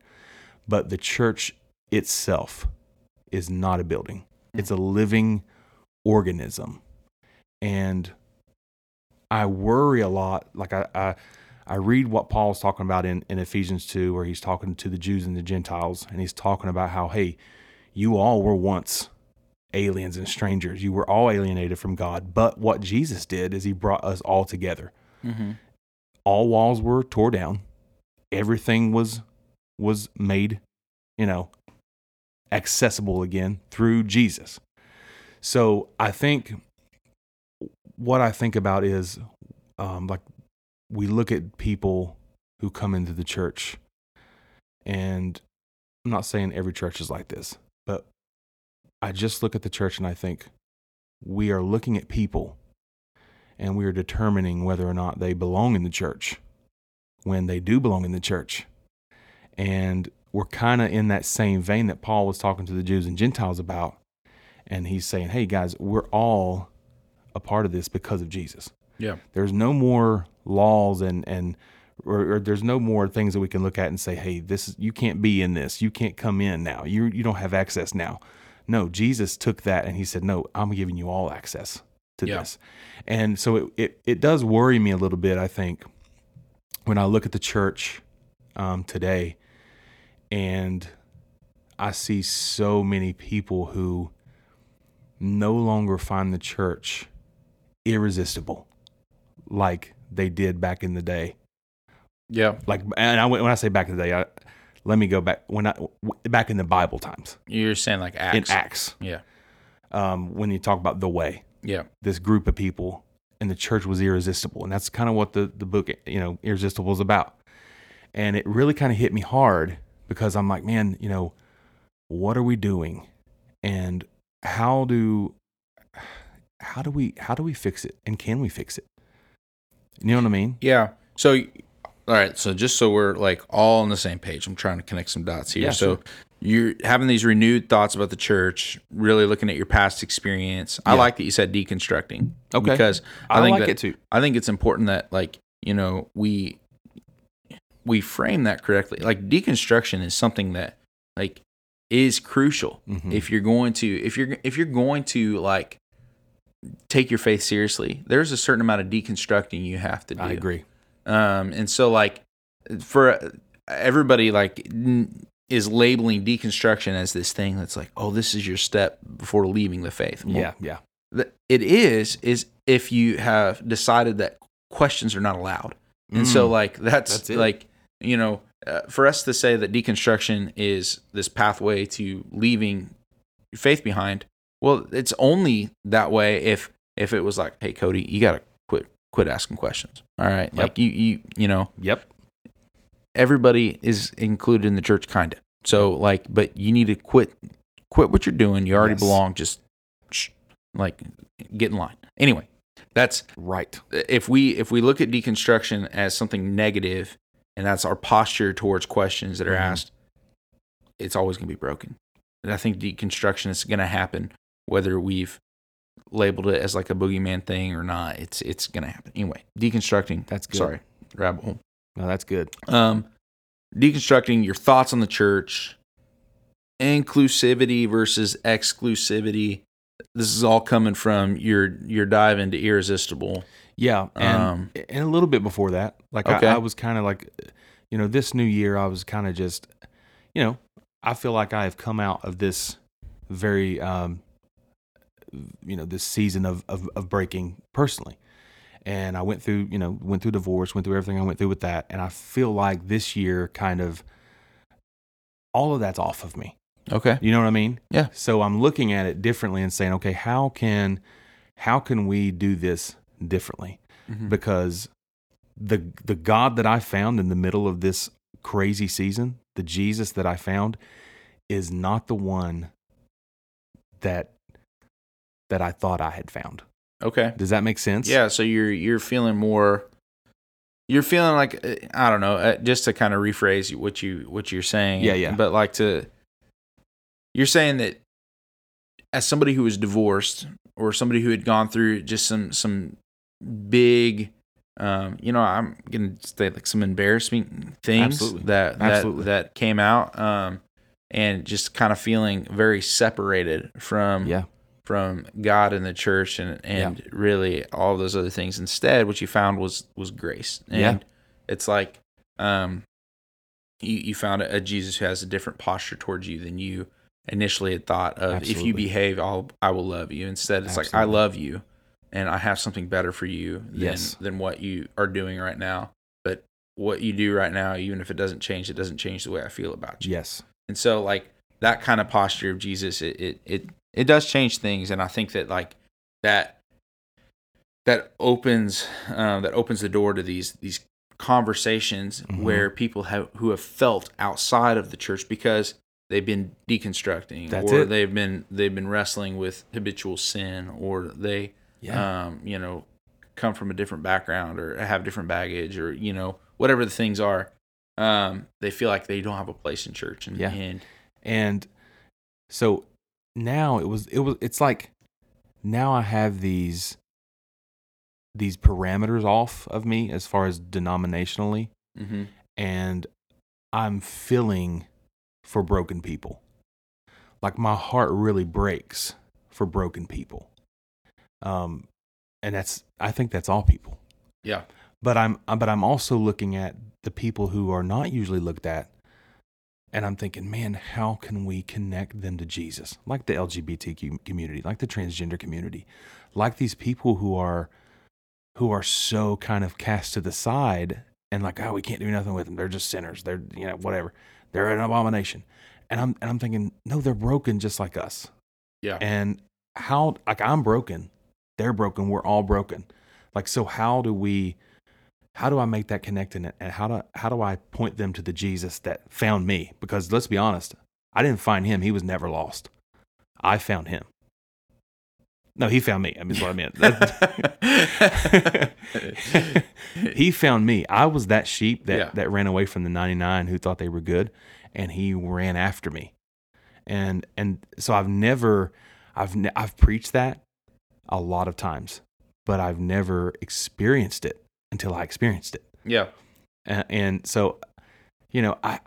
But the church itself is not a building. It's a living organism. And I worry a lot. Like, I read what Paul's talking about in Ephesians 2, where he's talking to the Jews and the Gentiles, and he's talking about how, hey, you all were once aliens and strangers. You were all alienated from God. But what Jesus did is he brought us all together. Mm-hmm. All walls were tore down. Everything was made, accessible again through Jesus. So I think what I think about is like, we look at people who come into the church, and I'm not saying every church is like this, but I just look at the church and I think we are looking at people and we are determining whether or not they belong in the church when they do belong in the church. And we're kind of in that same vein that Paul was talking to the Jews and Gentiles about. And he's saying, hey guys, we're all a part of this because of Jesus. Yeah. There's no more laws or there's no more things that we can look at and say, hey, you can't be in this. You can't come in now. You don't have access now. No, Jesus took that and he said, no, I'm giving you all access to this. And so it does worry me a little bit, I think, when I look at the church today, and I see so many people who no longer find the church irresistible like they did back in the day. Yeah. When I say back in the day, let me go back. Back in the Bible times. You're saying like Acts. In Acts. Yeah. When you talk about the way. Yeah. This group of people, and the church was irresistible. And that's kind of what the book, Irresistible is about. And it really kind of hit me hard, because I'm like, man, what are we doing? And how do we fix it? And can we fix it? You know what I mean? Yeah. So, all right. So just so we're like all on the same page, I'm trying to connect some dots here. Yeah, so sure. You're having these renewed thoughts about the church, really looking at your past experience. Yeah. I like that you said deconstructing. Okay. Because I think it too. I think it's important that we frame that correctly. Like, deconstruction is something that like is crucial. Mm-hmm. If you're going to take your faith seriously, there's a certain amount of deconstructing you have to do. I agree. And so, like, for everybody, like, is labeling deconstruction as this thing that's like, oh, this is your step before leaving the faith. Well, yeah. It is if you have decided that questions are not allowed. And so, like, that's like, you know, for us to say that deconstruction is this pathway to leaving your faith behind, well, it's only that way if it was like, hey, Cody, you got to quit asking questions. All right. Yep. Like you know, yep. Everybody is included in the church, kind of. So, like, but you need to quit what you're doing. You already belong. Just like get in line. Anyway, that's right. If we look at deconstruction as something negative, and that's our posture towards questions that are asked, it's always going to be broken. And I think deconstruction is going to happen whether we've labeled it as like a boogeyman thing or not. It's going to happen anyway. Deconstructing. That's good. Sorry, rabbit hole. No, that's good. Deconstructing your thoughts on the church, inclusivity versus exclusivity. This is all coming from your dive into Irresistible. Yeah, and a little bit before that. Like, okay. I was kind of like, you know, this new year, I was kind of just, you know, I feel like I have come out of this very, you know, this season of breaking personally. And I went through divorce, went through everything I went through with that. And I feel like this year kind of all of that's off of me. Okay. You know what I mean? Yeah. So I'm looking at it differently and saying, okay, how can we do this differently? Mm-hmm. Because the God that I found in the middle of this crazy season, the Jesus that I found is not the one that I thought I had found. Okay. Does that make sense? Yeah. So you're feeling more. You're feeling like, I don't know. Just to kind of rephrase what you're saying. Yeah, yeah. But like you're saying that as somebody who was divorced or somebody who had gone through just some big, you know, I'm gonna say like some embarrassing things that came out, and just kind of feeling very separated from God and the church and really all those other things. Instead, what you found was grace. And it's like you found a Jesus who has a different posture towards you than you initially had thought of. Absolutely. If you behave, I will love you. Instead, it's like, I love you and I have something better for you than what you are doing right now. But what you do right now, even if it doesn't change the way I feel about you. Yes. And so like that kind of posture of Jesus, it does change things, and I think that like that opens the door to these conversations where people who have felt outside of the church because they've been deconstructing, they've been wrestling with habitual sin, or they you know, come from a different background or have different baggage, or you know, whatever the things are, they feel like they don't have a place in church, and so. Now it's like now I have these parameters off of me as far as denominationally, and I'm feeling for broken people. Like my heart really breaks for broken people, and I think that's all people. Yeah, but I'm also looking at the people who are not usually looked at. And I'm thinking, man, how can we connect them to Jesus? Like the LGBTQ community, like the transgender community, like these people who are so kind of cast to the side and like, oh, we can't do nothing with them. They're just sinners. They're, you know, whatever. They're an abomination. And I'm thinking, no, they're broken just like us. Yeah. And how, like, I'm broken, they're broken, we're all broken. Like, so how do I make that connect in it? And how do I point them to the Jesus that found me? Because let's be honest, I didn't find him. He was never lost. I found him. No, he found me. I mean, that's what I meant. He found me. I was that sheep that ran away from the 99 who thought they were good, and he ran after me. And so I've preached that a lot of times, but I've never experienced it. Until I experienced it. Yeah. And so, you know, I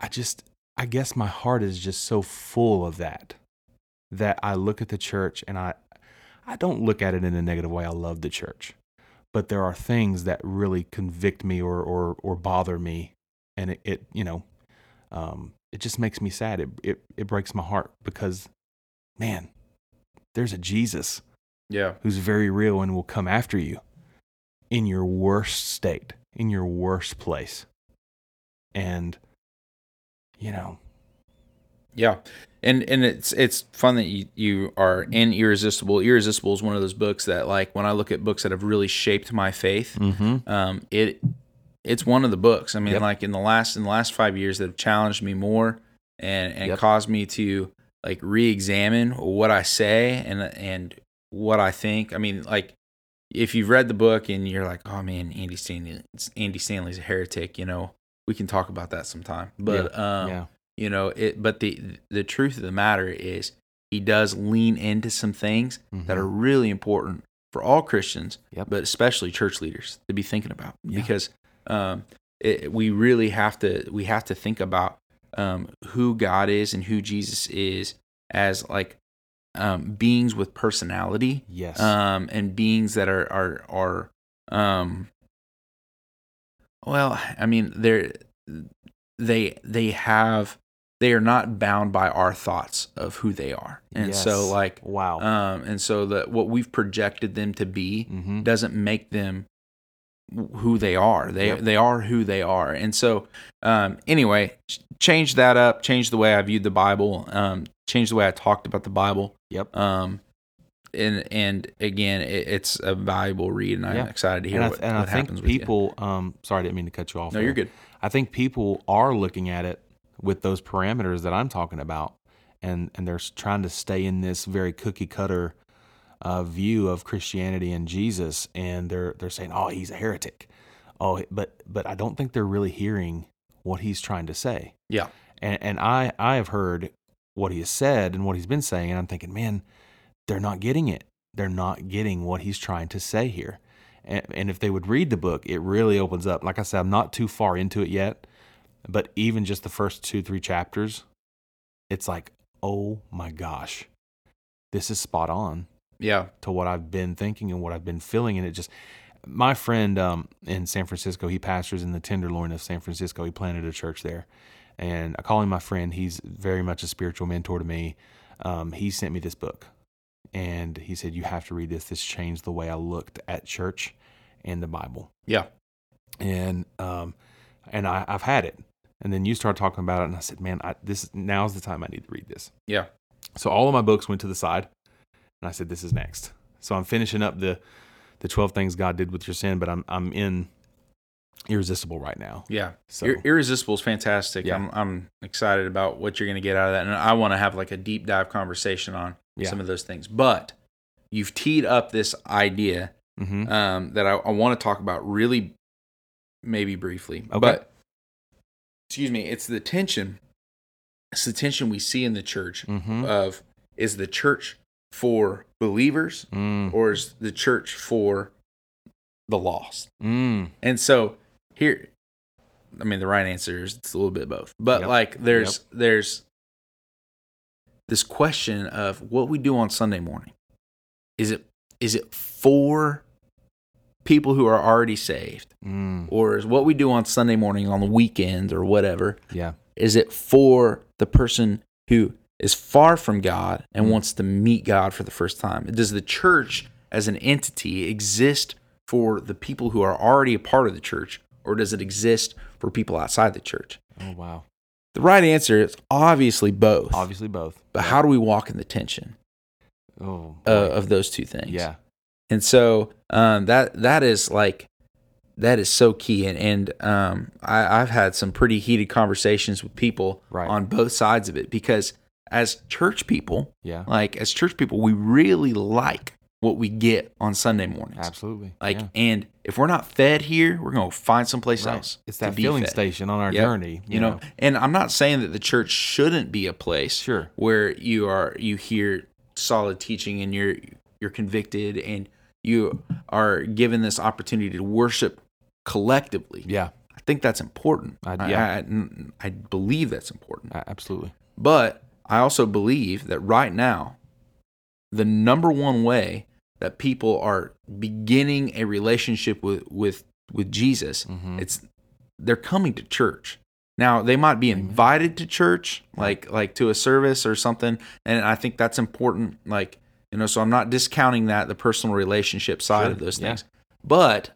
guess my heart is just so full of that I look at the church and I, I don't look at it in a negative way. I love the church, but there are things that really convict me or bother me, and it just makes me sad. It breaks my heart because, man, there's a Jesus, who's very real and will come after you in your worst state, in your worst place, and And it's fun that you are in Irresistible. Irresistible is one of those books that, like, when I look at books that have really shaped my faith, it's one of the books. I mean, like in the last 5 years that have challenged me more and caused me to, like, re-examine what I say and what I think. I mean, like, if you've read the book and you're like, oh man, Andy Stanley's a heretic, we can talk about that sometime. But but the truth of the matter is he does lean into some things that are really important for all Christians, but especially church leaders to be thinking about, because we have to think about who God is and who Jesus is as, like, beings with personality, and beings that are well, I mean, they have. They are not bound by our thoughts of who they are. And so, like, wow. And so that what we've projected them to be doesn't make them who they are. They are who they are. And so, anyway, change that up, change the way I viewed the Bible, change the way I talked about the Bible. And again, it's a valuable read, and I'm excited to hear what happens with you. And I think people, sorry, I didn't mean to cut you off. No, you're good. I think people are looking at it with those parameters that I'm talking about, and they're trying to stay in this very cookie cutter view of Christianity and Jesus, and they're saying, oh, he's a heretic. Oh, but I don't think they're really hearing what he's trying to say. Yeah. And I have heard what he has said and what he's been saying, and I'm thinking, man, they're not getting it. They're not getting what he's trying to say here. And if they would read the book, it really opens up. Like I said, I'm not too far into it yet, but even just the first 2-3 chapters, it's like, oh my gosh, this is spot on. Yeah. To what I've been thinking and what I've been feeling. And it just, my friend in San Francisco, he pastors in the Tenderloin of San Francisco. He planted a church there. And I call him my friend. He's very much a spiritual mentor to me. He sent me this book. And he said, you have to read this. This changed the way I looked at church and the Bible. Yeah. And I've had it. And then you started talking about it, and I said, man, now's the time I need to read this. Yeah. So all of my books went to the side, and I said, this is next. So I'm finishing up the 12 things God did with your sin, but I'm in Irresistible right now. Yeah. So Irresistible is fantastic. Yeah. I'm excited about what you're going to get out of that, and I want to have, like, a deep dive conversation on some of those things. But you've teed up this idea that I want to talk about really maybe briefly. Okay. But excuse me, it's the tension we see in the church of, is the church for believers or is the church for the lost? And so here, I mean, the right answer is it's a little bit of both. But like there's this question of what we do on Sunday morning. Is it for people who are already saved, or is what we do on Sunday morning, on the weekend or whatever, is it for the person who is far from God and wants to meet God for the first time? Does the church as an entity exist for the people who are already a part of the church, or does it exist for people outside the church? Oh, wow. The right answer is obviously both. Obviously both. But how do we walk in the tension of those two things? Yeah. And so that is so key. And I've had some pretty heated conversations with people on both sides of it, because as church people, we really like what we get on Sunday mornings. Absolutely. And if we're not fed here, we're going to find someplace else. It's that filling station on our journey. You know, and I'm not saying that the church shouldn't be a place where you hear solid teaching and you're convicted and you are given this opportunity to worship collectively. Yeah. I think that's important. I believe that's important. Absolutely. But I also believe that right now, the number one way that people are beginning a relationship with Jesus. Mm-hmm. They're coming to church. Now, they might be invited to church, like to a service or something, and I think that's important. Like, you know, so I'm not discounting that, the personal relationship side of those things. Yeah. But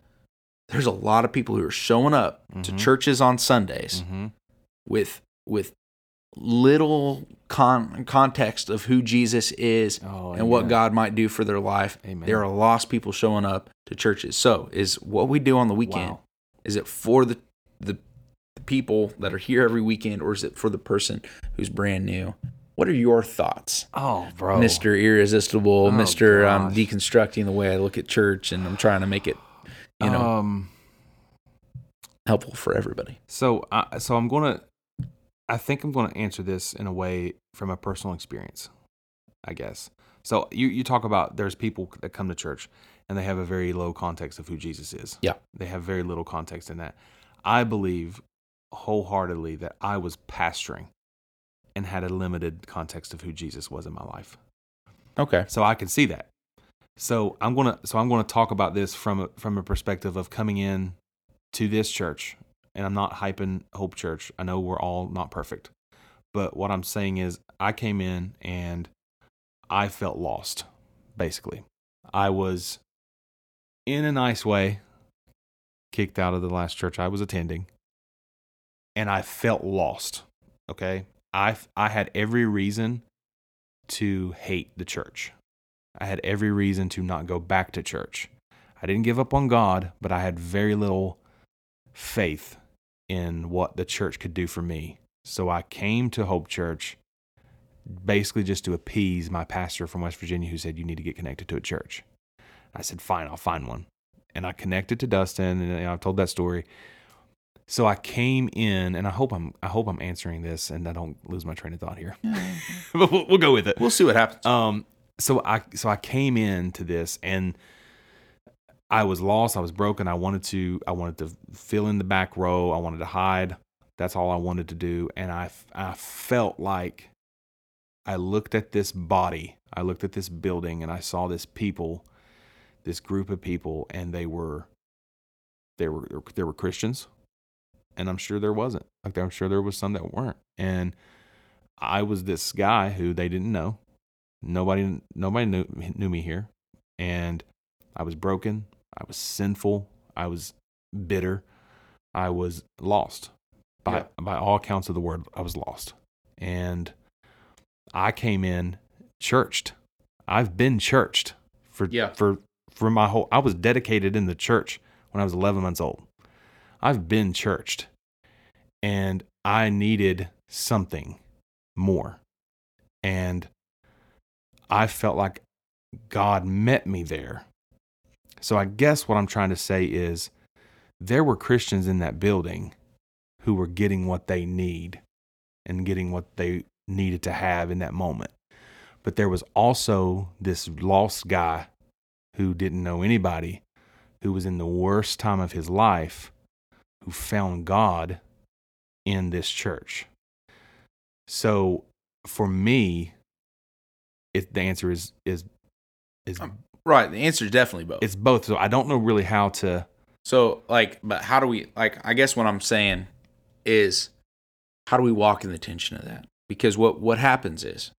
there's a lot of people who are showing up to churches on Sundays with little context of who Jesus is and what God might do for their life. Amen. There are lost people showing up to churches. So is what we do on the weekend, is it for the people that are here every weekend, or is it for the person who's brand new? What are your thoughts? Oh, bro. Mr. Irresistible, Mr. Deconstructing the way I look at church, and I'm trying to make it, you know, helpful for everybody. So I'm going to, I think I'm going to answer this in a way from a personal experience, I guess. So you talk about there's people that come to church and they have a very low context of who Jesus is. Yeah. They have very little context in that. I believe wholeheartedly that I was pastoring and had a limited context of who Jesus was in my life. Okay. So I can see that. So I'm going to talk about this from a perspective of coming in to this church. And I'm not hyping Hope Church. I know we're all not perfect. But what I'm saying is I came in and I felt lost, basically. I was, in a nice way, kicked out of the last church I was attending. And I felt lost, okay? I had every reason to hate the church. I had every reason to not go back to church. I didn't give up on God, but I had very little faith in what the church could do for me. So I came to Hope Church basically just to appease my pastor from West Virginia who said, you need to get connected to a church. I said, fine, I'll find one. And I connected to Dustin, and I've told that story. So I came in, and I hope I'm answering this and I don't lose my train of thought here. But we'll go with it. We'll see what happens. So I came into this and I was lost, I was broken, I wanted to fill in the back row, I wanted to hide. That's all I wanted to do, and I felt like I looked at this body, I looked at this building, and I saw this group of people, and there were Christians. And I'm sure there wasn't. Like, I'm sure there was some that weren't. And I was this guy who they didn't know. Nobody knew me here. And I was broken. I was sinful. I was bitter. I was lost. By all accounts of the word, I was lost. And I came in churched. I've been churched for my whole. I was dedicated in the church when I was 11 months old. I've been churched, and I needed something more. And I felt like God met me there. So I guess what I'm trying to say is there were Christians in that building who were getting what they need and getting what they needed to have in that moment. But there was also this lost guy who didn't know anybody, who was in the worst time of his life, who found God in this church. So for me, the answer is right. The answer is definitely both. It's both. So I don't know really how to. So but how do we, I guess what I'm saying is, how do we walk in the tension of that? Because what happens is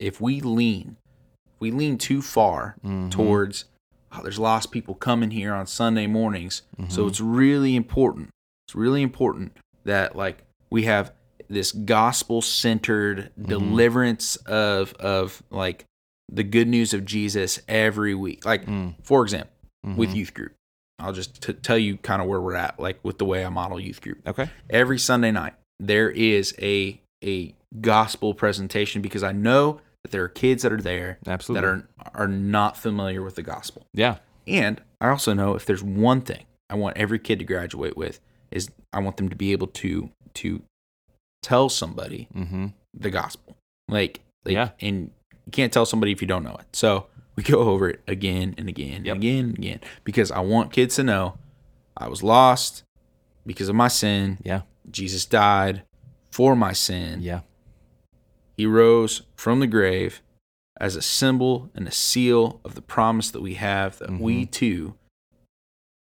if we lean too far towards, oh, there's lost people coming here on Sunday mornings. Mm-hmm. So it's really important. It's really important that we have this gospel-centered deliverance of the good news of Jesus every week. For example, with youth group, I'll just tell you kind of where we're at, with the way I model youth group. Okay. Every Sunday night, there is a gospel presentation, because I know that there are kids that are there Absolutely. That are not familiar with the gospel. Yeah. And I also know if there's one thing I want every kid to graduate with, is I want them to be able to tell somebody the gospel. And you can't tell somebody if you don't know it. So we go over it again and again and again and again, because I want kids to know I was lost because of my sin. Yeah. Jesus died for my sin. Yeah. He rose from the grave as a symbol and a seal of the promise that we have that we too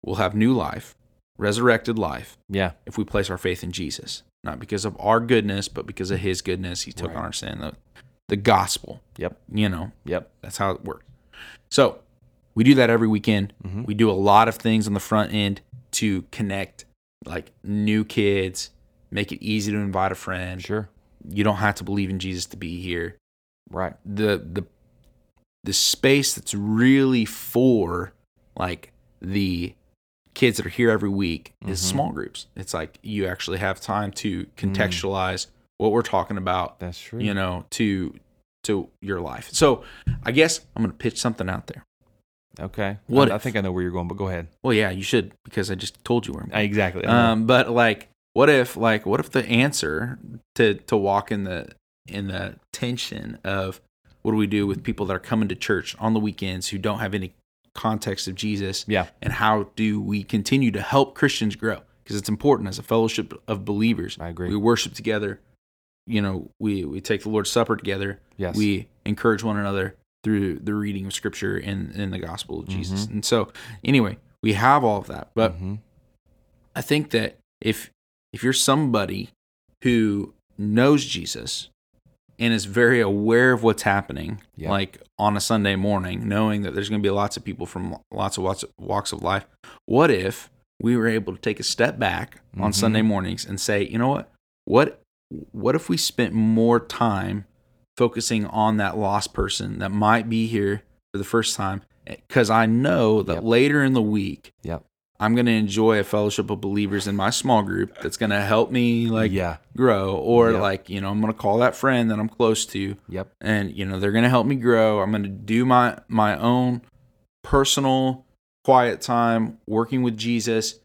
will have new life, resurrected life, if we place our faith in Jesus. Not because of our goodness, but because of his goodness. He took on our sin. The gospel. Yep. That's how it works. So we do that every weekend. Mm-hmm. We do a lot of things on the front end to connect like new kids, make it easy to invite a friend. Sure. You don't have to believe in Jesus to be here. Right. The space that's really for like the kids that are here every week is small groups. It's like you actually have time to contextualize what we're talking about. That's true. You know, to your life. So I guess I'm going to pitch something out there. Okay. I think I know where you're going, but go ahead. Well, yeah, you should, because I just told you where I'm going. Exactly. But like, what if the answer to walk in the tension of what do we do with people that are coming to church on the weekends who don't have any context of Jesus? Yeah. And how do we continue to help Christians grow? Because it's important as a fellowship of believers. I agree. We worship together. You know, we take the Lord's Supper together. Yes. We encourage one another through the reading of Scripture and the gospel of Jesus. And so, anyway, we have all of that. But I think that if you're somebody who knows Jesus and is very aware of what's happening, like on a Sunday morning, knowing that there's going to be lots of people from lots of walks of life, what if we were able to take a step back on Sunday mornings and say, you know what if we spent more time focusing on that lost person that might be here for the first time? Because I know that later in the week, I'm going to enjoy a fellowship of believers in my small group that's going to help me like grow, or like, you know, I'm going to call that friend that I'm close to and, you know, they're going to help me grow. I'm going to do my own personal quiet time working with Jesus,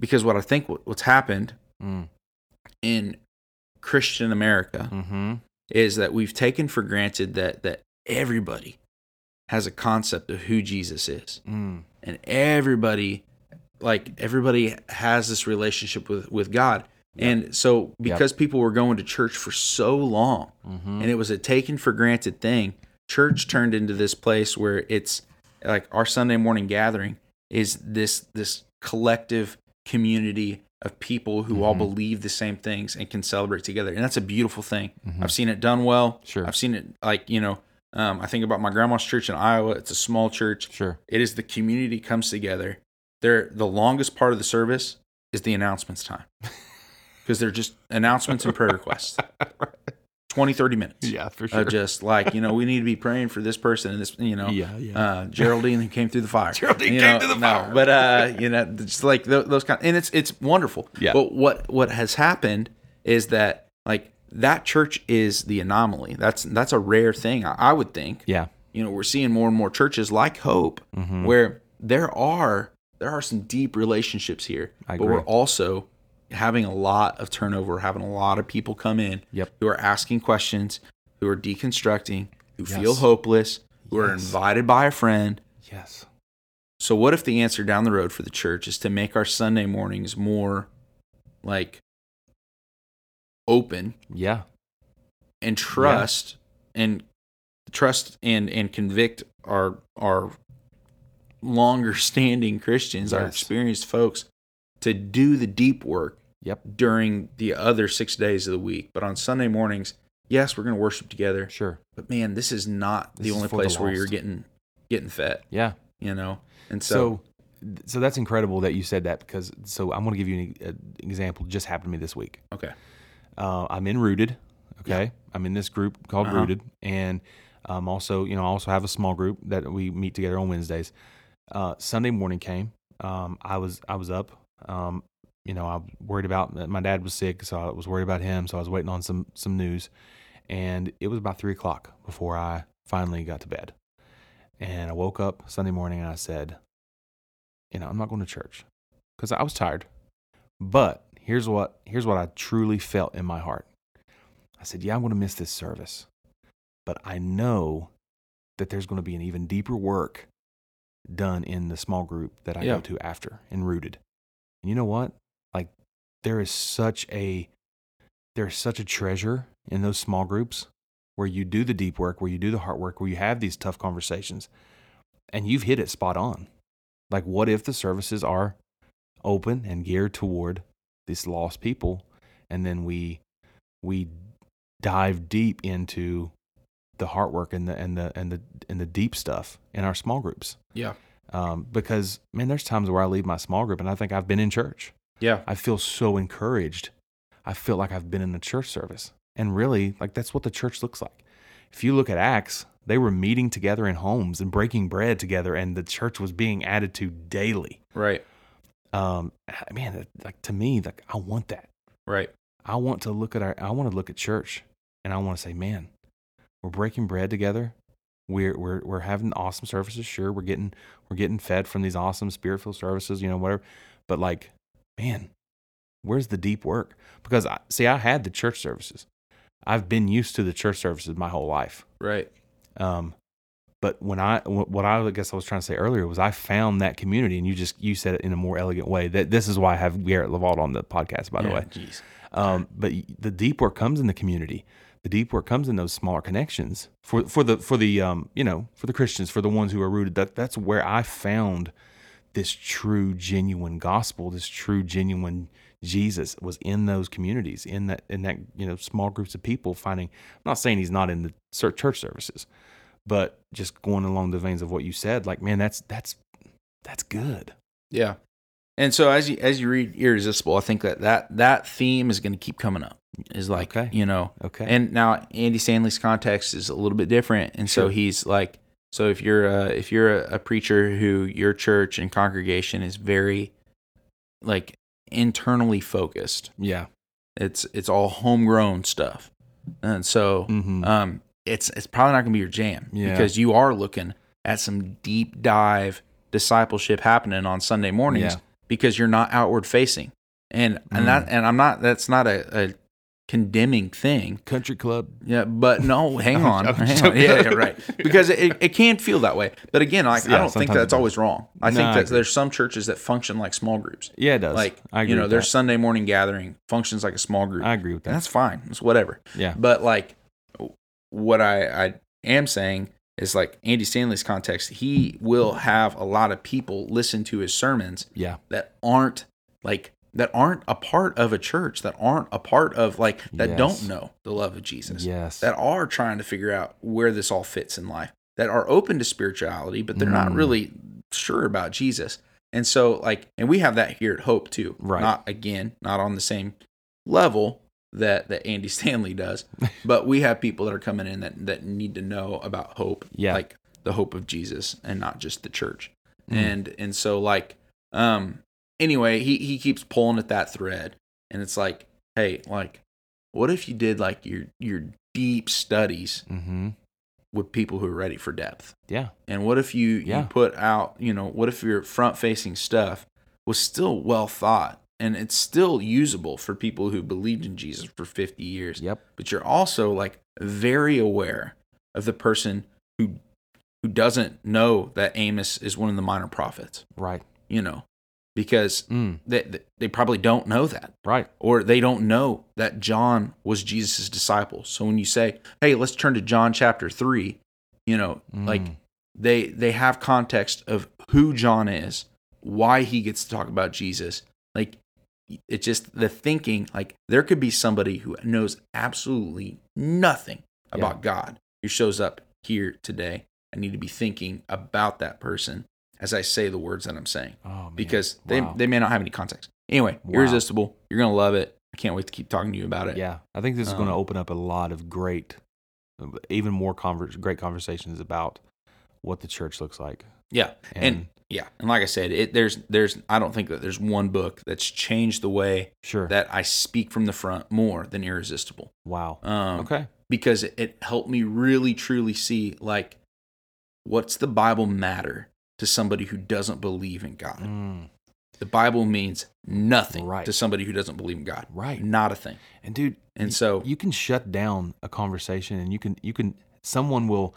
because what I think what's happened in Christian America is that we've taken for granted that everybody has a concept of who Jesus is, and everybody has this relationship with God. Yep. And so because people were going to church for so long and it was a taken for granted thing, church turned into this place where it's like our Sunday morning gathering is this collective community of people who all believe the same things and can celebrate together. And that's a beautiful thing. I've seen it done well. Sure. I've seen it like, you know, I think about my grandma's church in Iowa. It's a small church. Sure. It is the community comes together. The longest part of the service is the announcements time, because they're just announcements and prayer requests. 20, 30 minutes. Yeah, for sure. Just like, you know, we need to be praying for this person and this, you know, Geraldine came through the fire. Geraldine came through the fire. But, you know, just like those kind of, and it's wonderful. Yeah. But what has happened is that like that church is the anomaly. That's a rare thing, I would think. Yeah. You know, we're seeing more and more churches like Hope where there are some deep relationships here, but we're also having a lot of turnover, having a lot of people come in who are asking questions, who are deconstructing, who feel hopeless, who are invited by a friend. Yes. So what if the answer down the road for the church is to make our Sunday mornings more like open and trust and convict our longer standing Christians, our experienced folks, to do the deep work during the other 6 days of the week. But on Sunday mornings, yes, we're going to worship together. Sure. But man, this is not the only place where you're getting fed. Yeah. You know? And so that's incredible that you said that, because so I'm going to give you an example that just happened to me this week. Okay. I'm in Rooted. Okay. Yeah. I'm in this group called Rooted. And also, you know, I also have a small group that we meet together on Wednesdays. Sunday morning came. I was up. You know, I was worried about my dad was sick, so I was worried about him. So I was waiting on some news, and it was about 3:00 before I finally got to bed. And I woke up Sunday morning and I said, you know, I'm not going to church, because I was tired. But here's what I truly felt in my heart. I said, yeah, I'm going to miss this service, but I know that there's going to be an even deeper work done in the small group that I go to after and Rooted. And you know what? Like there's such a treasure in those small groups where you do the deep work, where you do the hard work, where you have these tough conversations. And you've hit it spot on. Like, what if the services are open and geared toward these lost people? And then we dive deep into the hard work and the deep stuff in our small groups. Yeah. Because man, there's times where I leave my small group and I think I've been in church. Yeah. I feel so encouraged. I feel like I've been in a church service. And really, like, that's what the church looks like. If you look at Acts, they were meeting together in homes and breaking bread together, and the church was being added to daily. Right. Man, like, to me, like, I want that. Right. I want to look at church, and I want to say, man, we're breaking bread together. We're having awesome services. Sure, we're getting fed from these awesome spirit-filled services. You know, whatever. But like, man, where's the deep work? Because I had the church services. I've been used to the church services my whole life. Right. But what I guess I was trying to say earlier was I found that community, and you said it in a more elegant way. That this is why I have Garrett LaVault on the podcast, by the way. Geez. But the deep work comes in the community. The deep work comes in those smaller connections for the Christians, for the ones who are rooted. That's where I found this true, genuine gospel, this true, genuine Jesus was in those communities, in that small groups of people finding. I'm not saying he's not in the church services, but just going along the veins of what you said, like, man, that's good. Yeah. And so as you read Irresistible, I think that theme is going to keep coming up. Is like, And now Andy Stanley's context is a little bit different, and sure. So he's like, so if you're a preacher who your church and congregation is very like internally focused, yeah, it's all homegrown stuff, and so it's probably not gonna be your jam, yeah, because you are looking at some deep dive discipleship happening on Sunday mornings, yeah, because you're not outward facing, that's not a condemning thing. Country club, yeah, but no, hang on. Yeah, right, because it can feel that way. But again, like, yeah, I don't think that's always wrong. I think that there's some churches that function like small groups. Yeah, it does. Like, I agree with their Sunday morning gathering functions like a small group. I agree with that. And that's fine. It's whatever. Yeah, but like, what I am saying is, like, Andy Stanley's context, he will have a lot of people listen to his sermons, yeah, that aren't a part of a church, that aren't a part of, like, that, yes, don't know the love of Jesus, yes, that are trying to figure out where this all fits in life, that are open to spirituality, but they're not really sure about Jesus. And so, like, and we have that here at Hope too, right? Not on the same level that Andy Stanley does, but we have people that are coming in that need to know about hope, yeah, like the hope of Jesus and not just the church. Mm. And so, like, anyway, he keeps pulling at that thread, and it's like, hey, like, what if you did like your deep studies with people who are ready for depth? Yeah. And what if you put out, what if your front facing stuff was still well thought, and it's still usable for people who believed in Jesus for 50 years. Yep. But you're also, like, very aware of the person who doesn't know that Amos is one of the minor prophets. Right. Because they probably don't know that. Right. Or they don't know that John was Jesus' disciple. So when you say, hey, let's turn to John chapter 3, like they have context of who John is, why he gets to talk about Jesus. Like, it's just the thinking, like, there could be somebody who knows absolutely nothing about God who shows up here today. I need to be thinking about that person as I say the words that I'm saying, because they may not have any context. Anyway, Irresistible. You're going to love it. I can't wait to keep talking to you about it. Yeah. I think this is going to open up a lot of great conversations about what the church looks like. Yeah. And like I said, I don't think that there's one book that's changed the way that I speak from the front more than Irresistible. Wow. Okay. Because it helped me really, truly see, like, what's the Bible matter to somebody who doesn't believe in God. Mm. The Bible means nothing to somebody who doesn't believe in God. Right. Not a thing. And dude, so you can shut down a conversation, and someone will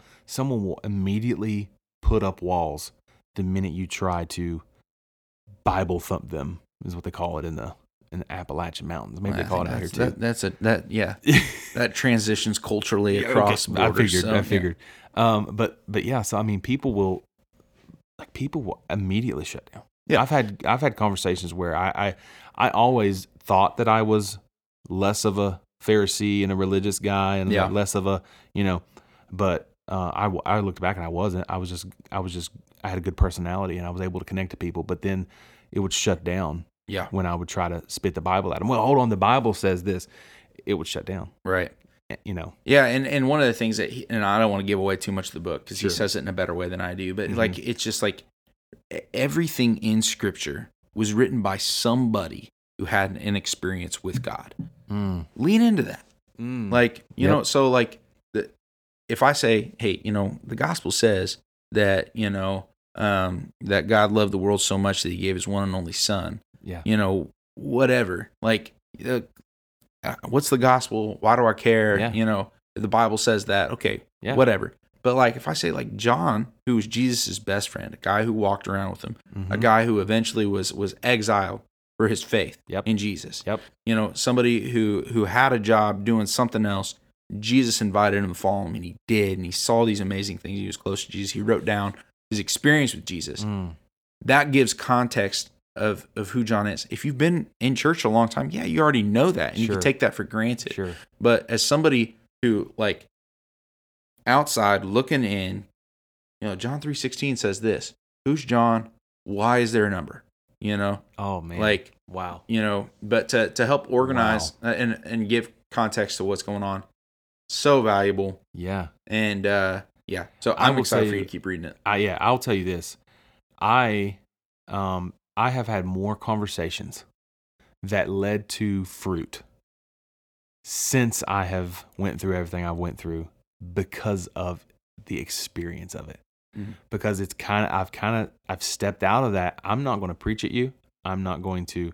immediately put up walls the minute you try to Bible thump them, is what they call it in the in the Appalachian Mountains. Maybe they call it out here too. That transitions culturally across borders. I figured. Yeah. So I mean, people will immediately shut down. Yeah. I've had conversations where I always thought that I was less of a Pharisee and a religious guy and less of a, I looked back and I wasn't. I was just I had a good personality and I was able to connect to people, but then it would shut down. Yeah. When I would try to spit the Bible at them. Well, hold on, the Bible says this. It would shut down. Right. You know. Yeah, and one of the things that and I don't want to give away too much of the book because he says it in a better way than I do, but it's just like everything in Scripture was written by somebody who had an experience with God. Mm. Lean into that. Mm. If I say, hey, the gospel says that, that God loved the world so much that he gave his one and only son, whatever. What's the gospel? Why do I care? Yeah. The Bible says that. Okay, whatever. But if I say John, who was Jesus' best friend, a guy who walked around with him, a guy who eventually was exiled for his faith in Jesus. Yep. Somebody who had a job doing something else, Jesus invited him to follow him, and he did, and he saw these amazing things. He was close to Jesus. He wrote down his experience with Jesus. Mm. That gives context of who John is. If you've been in church a long time, you already know that, and you can take that for granted. Sure. But as somebody who, outside looking in, John 3:16 says this, who's John? Why is there a number? Oh, man. Wow. But to help organize and give context to what's going on, so valuable. Yeah. And, so I'm excited for you to keep reading it. I'll tell you this. I have had more conversations that led to fruit since I have went through everything I went through because of the experience of it. Mm-hmm. Because it's I've stepped out of that. I'm not going to preach at you. I'm not going to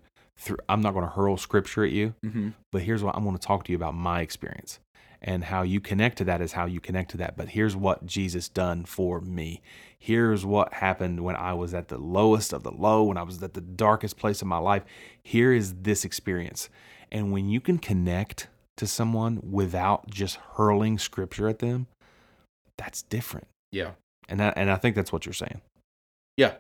hurl scripture at you. Mm-hmm. But here's what I'm going to talk to you about my experience. And how you connect to that is how you connect to that. But here's what Jesus done for me. Here's what happened when I was at the lowest of the low, when I was at the darkest place of my life. Here is this experience. And when you can connect to someone without just hurling scripture at them, that's different. Yeah. And I think that's what you're saying. Yeah.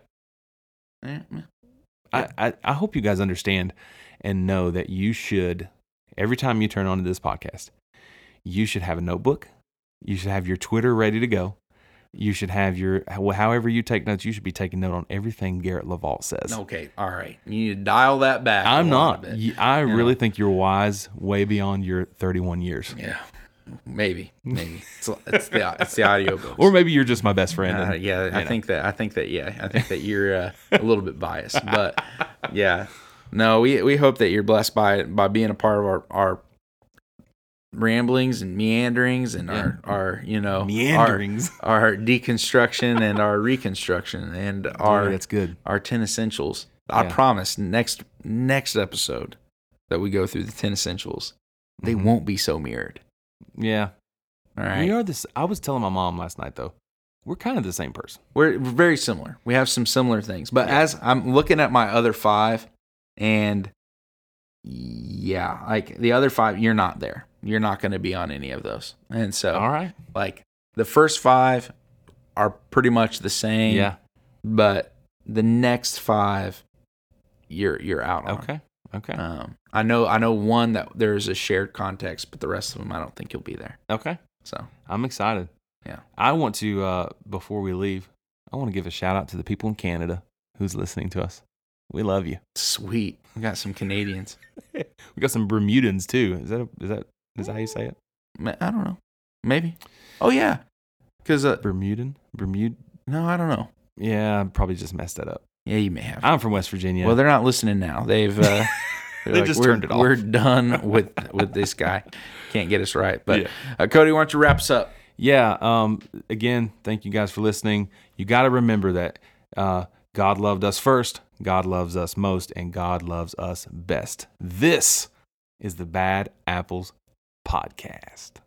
I hope you guys understand and know that you should, every time you turn on to this podcast, you should have a notebook. You should have your Twitter ready to go. You should have however you take notes, you should be taking note on everything Garrett LaVault says. Okay. All right. You need to dial that back. I'm not. I really think you're wise way beyond your 31 years. Yeah. Maybe. It's the audio book. Or maybe you're just my best friend. I think that you're a little bit biased, but yeah. No, we hope that you're blessed by being a part of our ramblings and meanderings and our deconstruction and our reconstruction and our 10 essentials. Yeah. I promise next episode that we go through the 10 essentials, they won't be so mirrored. Yeah. All right. I was telling my mom last night though, we're kind of the same person. We're very similar. We have some similar things, but as I'm looking at my other five and the other five, you're not there. You're not going to be on any of those. And so, all right. The first five are pretty much the same. Yeah. But the next five, you're out on. Okay. I know one that there's a shared context, but the rest of them, I don't think you'll be there. Okay. So I'm excited. Yeah. I want to, before we leave, I want to give a shout out to the people in Canada who's listening to us. We love you. Sweet. We got some Canadians. We got some Bermudans too. Is that how you say it? I don't know. Maybe. Oh yeah. Because Bermudan. No, I don't know. Yeah, I probably just messed that up. Yeah, you may have. I'm from West Virginia. Well, they're not listening now. They've just turned it off. We're done with this guy. Can't get us right. But Cody, why don't you wrap us up? Yeah. Again, thank you guys for listening. You got to remember that God loved us first. God loves us most, and God loves us best. This is the Bad Apples Podcast.